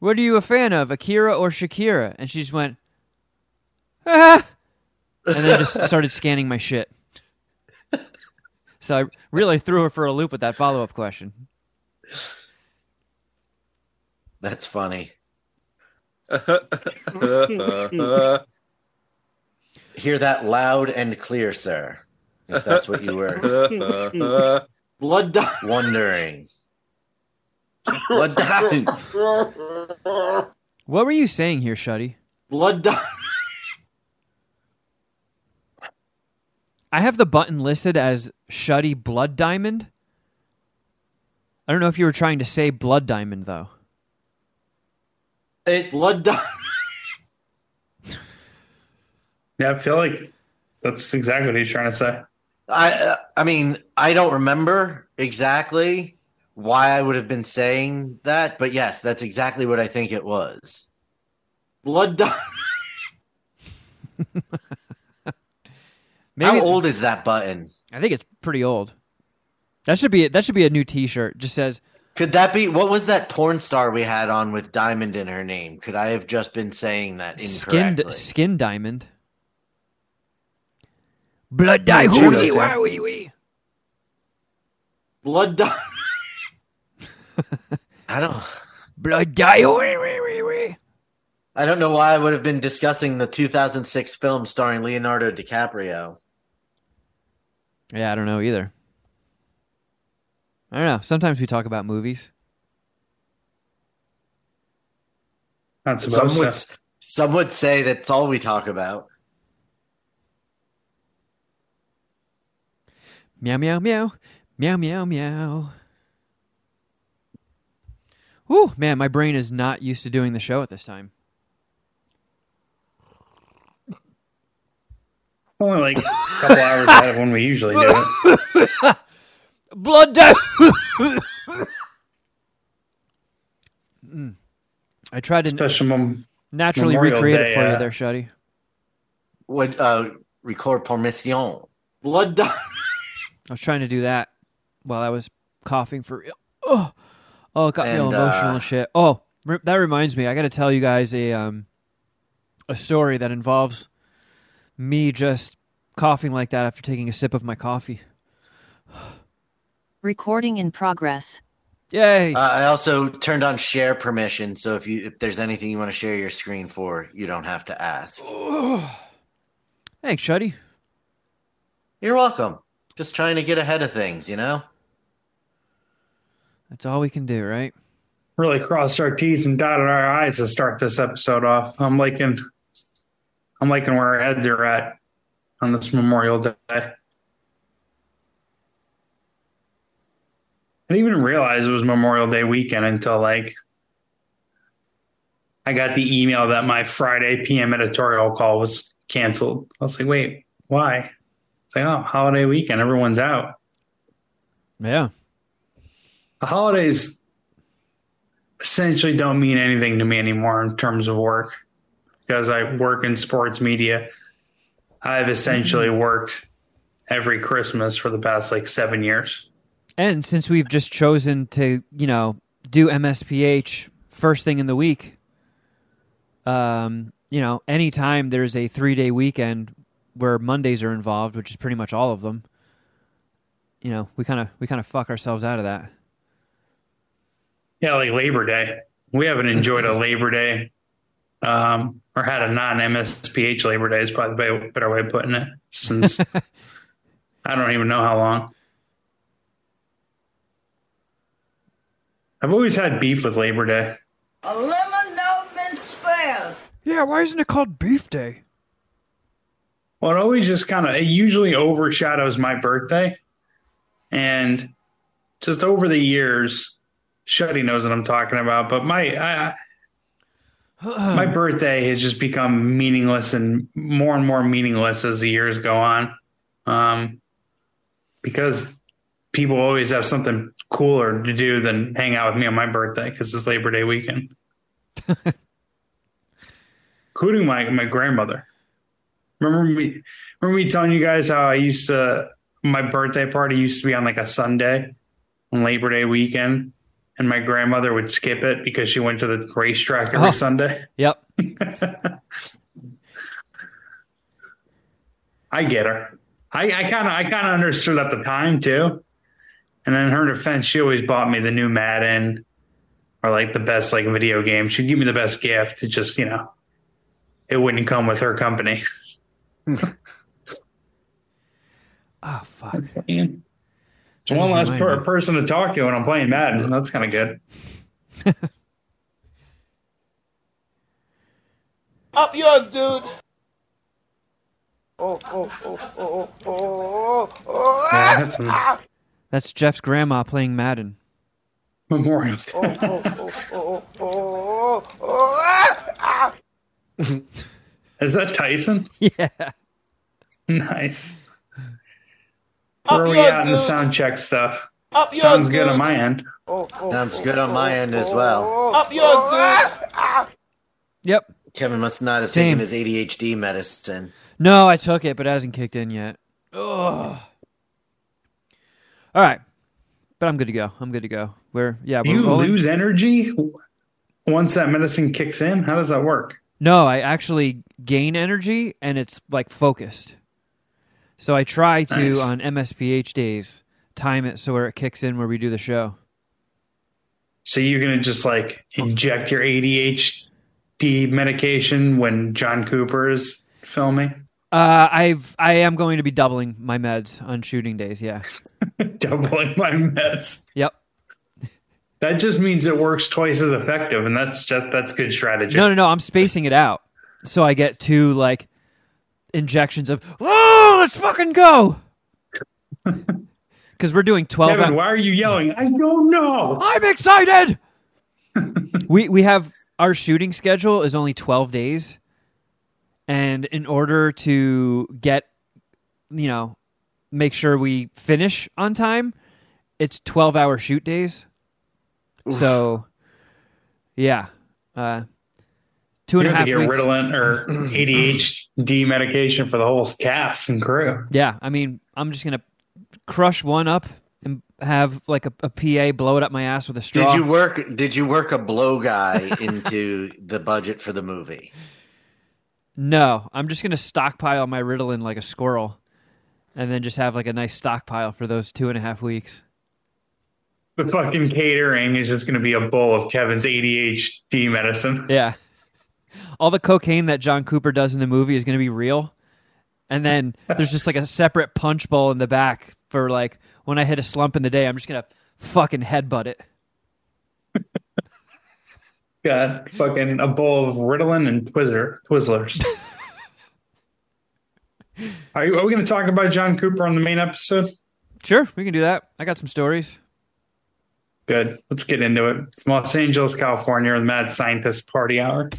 what are you a fan of, Akira or Shakira?" And she just went, "Ah." And then just started scanning my shit. So I really threw her for a loop with that follow-up question. That's funny. Hear that loud and clear, sir. If that's what you were blood diamond wondering. Blood diamond. What were you saying here, Shuddy? Blood diamond. I have the button listed as Shuddy Blood Diamond. I don't know if you were trying to say Blood Diamond though. It blood diamond. Yeah, I feel like that's exactly what he's trying to say. I mean, I don't remember exactly why I would have been saying that, but yes, that's exactly what I think it was. Blood diamond. How old is that button? I think it's pretty old. That should be a new T-shirt. Just says. Could that be? What was that porn star we had on with diamond in her name? Could I have just been saying that incorrectly? Skin diamond. Blood die hooey wah wee wee. Blood die. I don't. Blood die hooey wee wee wee. I don't know why I would have been discussing the 2006 film starring Leonardo DiCaprio. Yeah, I don't know either. I don't know. Sometimes we talk about movies. Not supposed to. Some would say that's all we talk about. Meow, meow, meow. Meow, meow, meow. Whew, man, my brain is not used to doing the show at this time. Only like a couple hours out of when we usually do it. Blood diamond. I tried to naturally Memorial recreate Day, it for you there, Shuddy. Would record permission. Blood diamond. I was trying to do that while I was coughing for real. Oh, it got me all emotional and shit. Oh, that reminds me. I got to tell you guys a story that involves me just coughing like that after taking a sip of my coffee. Recording in progress. Yay! I also turned on share permission, so if there's anything you want to share your screen for, you don't have to ask. Thanks, Shuddy. You're welcome. Just trying to get ahead of things, you know? That's all we can do, right? Really crossed our T's and dotted our I's to start this episode off. I'm liking where our heads are at on this Memorial Day. I didn't even realize it was Memorial Day weekend until, I got the email that my Friday PM editorial call was canceled. I was like, wait, why? It's like, oh, holiday weekend. Everyone's out. Yeah. The holidays essentially don't mean anything to me anymore in terms of work. Because I work in sports media, I've essentially worked every Christmas for the past 7 years. And since we've just chosen to, do MSPH first thing in the week, anytime there's a 3-day weekend where Mondays are involved, which is pretty much all of them, we kind of fuck ourselves out of that. Yeah, like Labor Day. We haven't enjoyed a Labor Day. Or had a non-MSPH Labor Day is probably a better way of putting it, since I don't even know how long. I've always had beef with Labor Day. A lemon no been spares. Yeah, why isn't it called Beef Day? Well, it always just it usually overshadows my birthday. And just over the years, Shuddy knows what I'm talking about, but my birthday has just become meaningless and more meaningless as the years go on, because people always have something cooler to do than hang out with me on my birthday because it's Labor Day weekend, including my grandmother. Remember me telling you guys how I used to, my birthday party used to be on a Sunday on Labor Day weekend. And my grandmother would skip it because she went to the racetrack every Sunday. Yep. I get her. I kind of understood at the time too. And in her defense, she always bought me the new Madden or like the best like video game. She'd give me the best gift. It just, you know, it wouldn't come with her company. Oh, fuck. It's one less person to talk to when I'm playing Madden. That's kind of good. Up yours, dude. Oh. Yeah, that's Jeff's grandma playing Madden. Memorial. Is that Tyson? Yeah. Nice. Where are we at in the sound check stuff? Sounds good on my end. Sounds good on my end as well. Up yours, dude. Yep. Kevin must not have taken his ADHD medicine. No, I took it, but it hasn't kicked in yet. Ugh. All right, but I'm good to go. Do you lose energy once that medicine kicks in? How does that work? No, I actually gain energy, and it's like focused. So I try to on MSPH days time it so where it kicks in where we do the show. So you're gonna just like inject your ADHD medication when John Cooper is filming? I am going to be doubling my meds on shooting days, yeah. Doubling my meds. Yep. That just means it works twice as effective, and that's good strategy. No, I'm spacing it out. So I get two like injections of let's fucking go. Cuz we're doing 12 Kevin, why are you yelling? I don't know. I'm excited. We have our shooting schedule is only 12 days. And in order to get, you know, make sure we finish on time, it's 12-hour shoot days. Oof. So, yeah. 2.5 weeks. You have to get Ritalin or ADHD medication for the whole cast and crew. Yeah, I mean, I'm just going to crush one up and have like a PA blow it up my ass with a straw. Did you work a blow guy into the budget for the movie? No, I'm just going to stockpile my Ritalin like a squirrel and then just have like a nice stockpile for those 2.5 weeks. The fucking catering is just going to be a bowl of Kevin's ADHD medicine. Yeah. All the cocaine that John Cooper does in the movie is going to be real. And then there's just like a separate punch bowl in the back for like when I hit a slump in the day, I'm just going to fucking headbutt it. Got fucking a bowl of Ritalin and Twizzlers. Are we going to talk about John Cooper on the main episode? Sure, we can do that. I got some stories. Good. Let's get into it. From Los Angeles, California, the Mad Scientist Party Hour.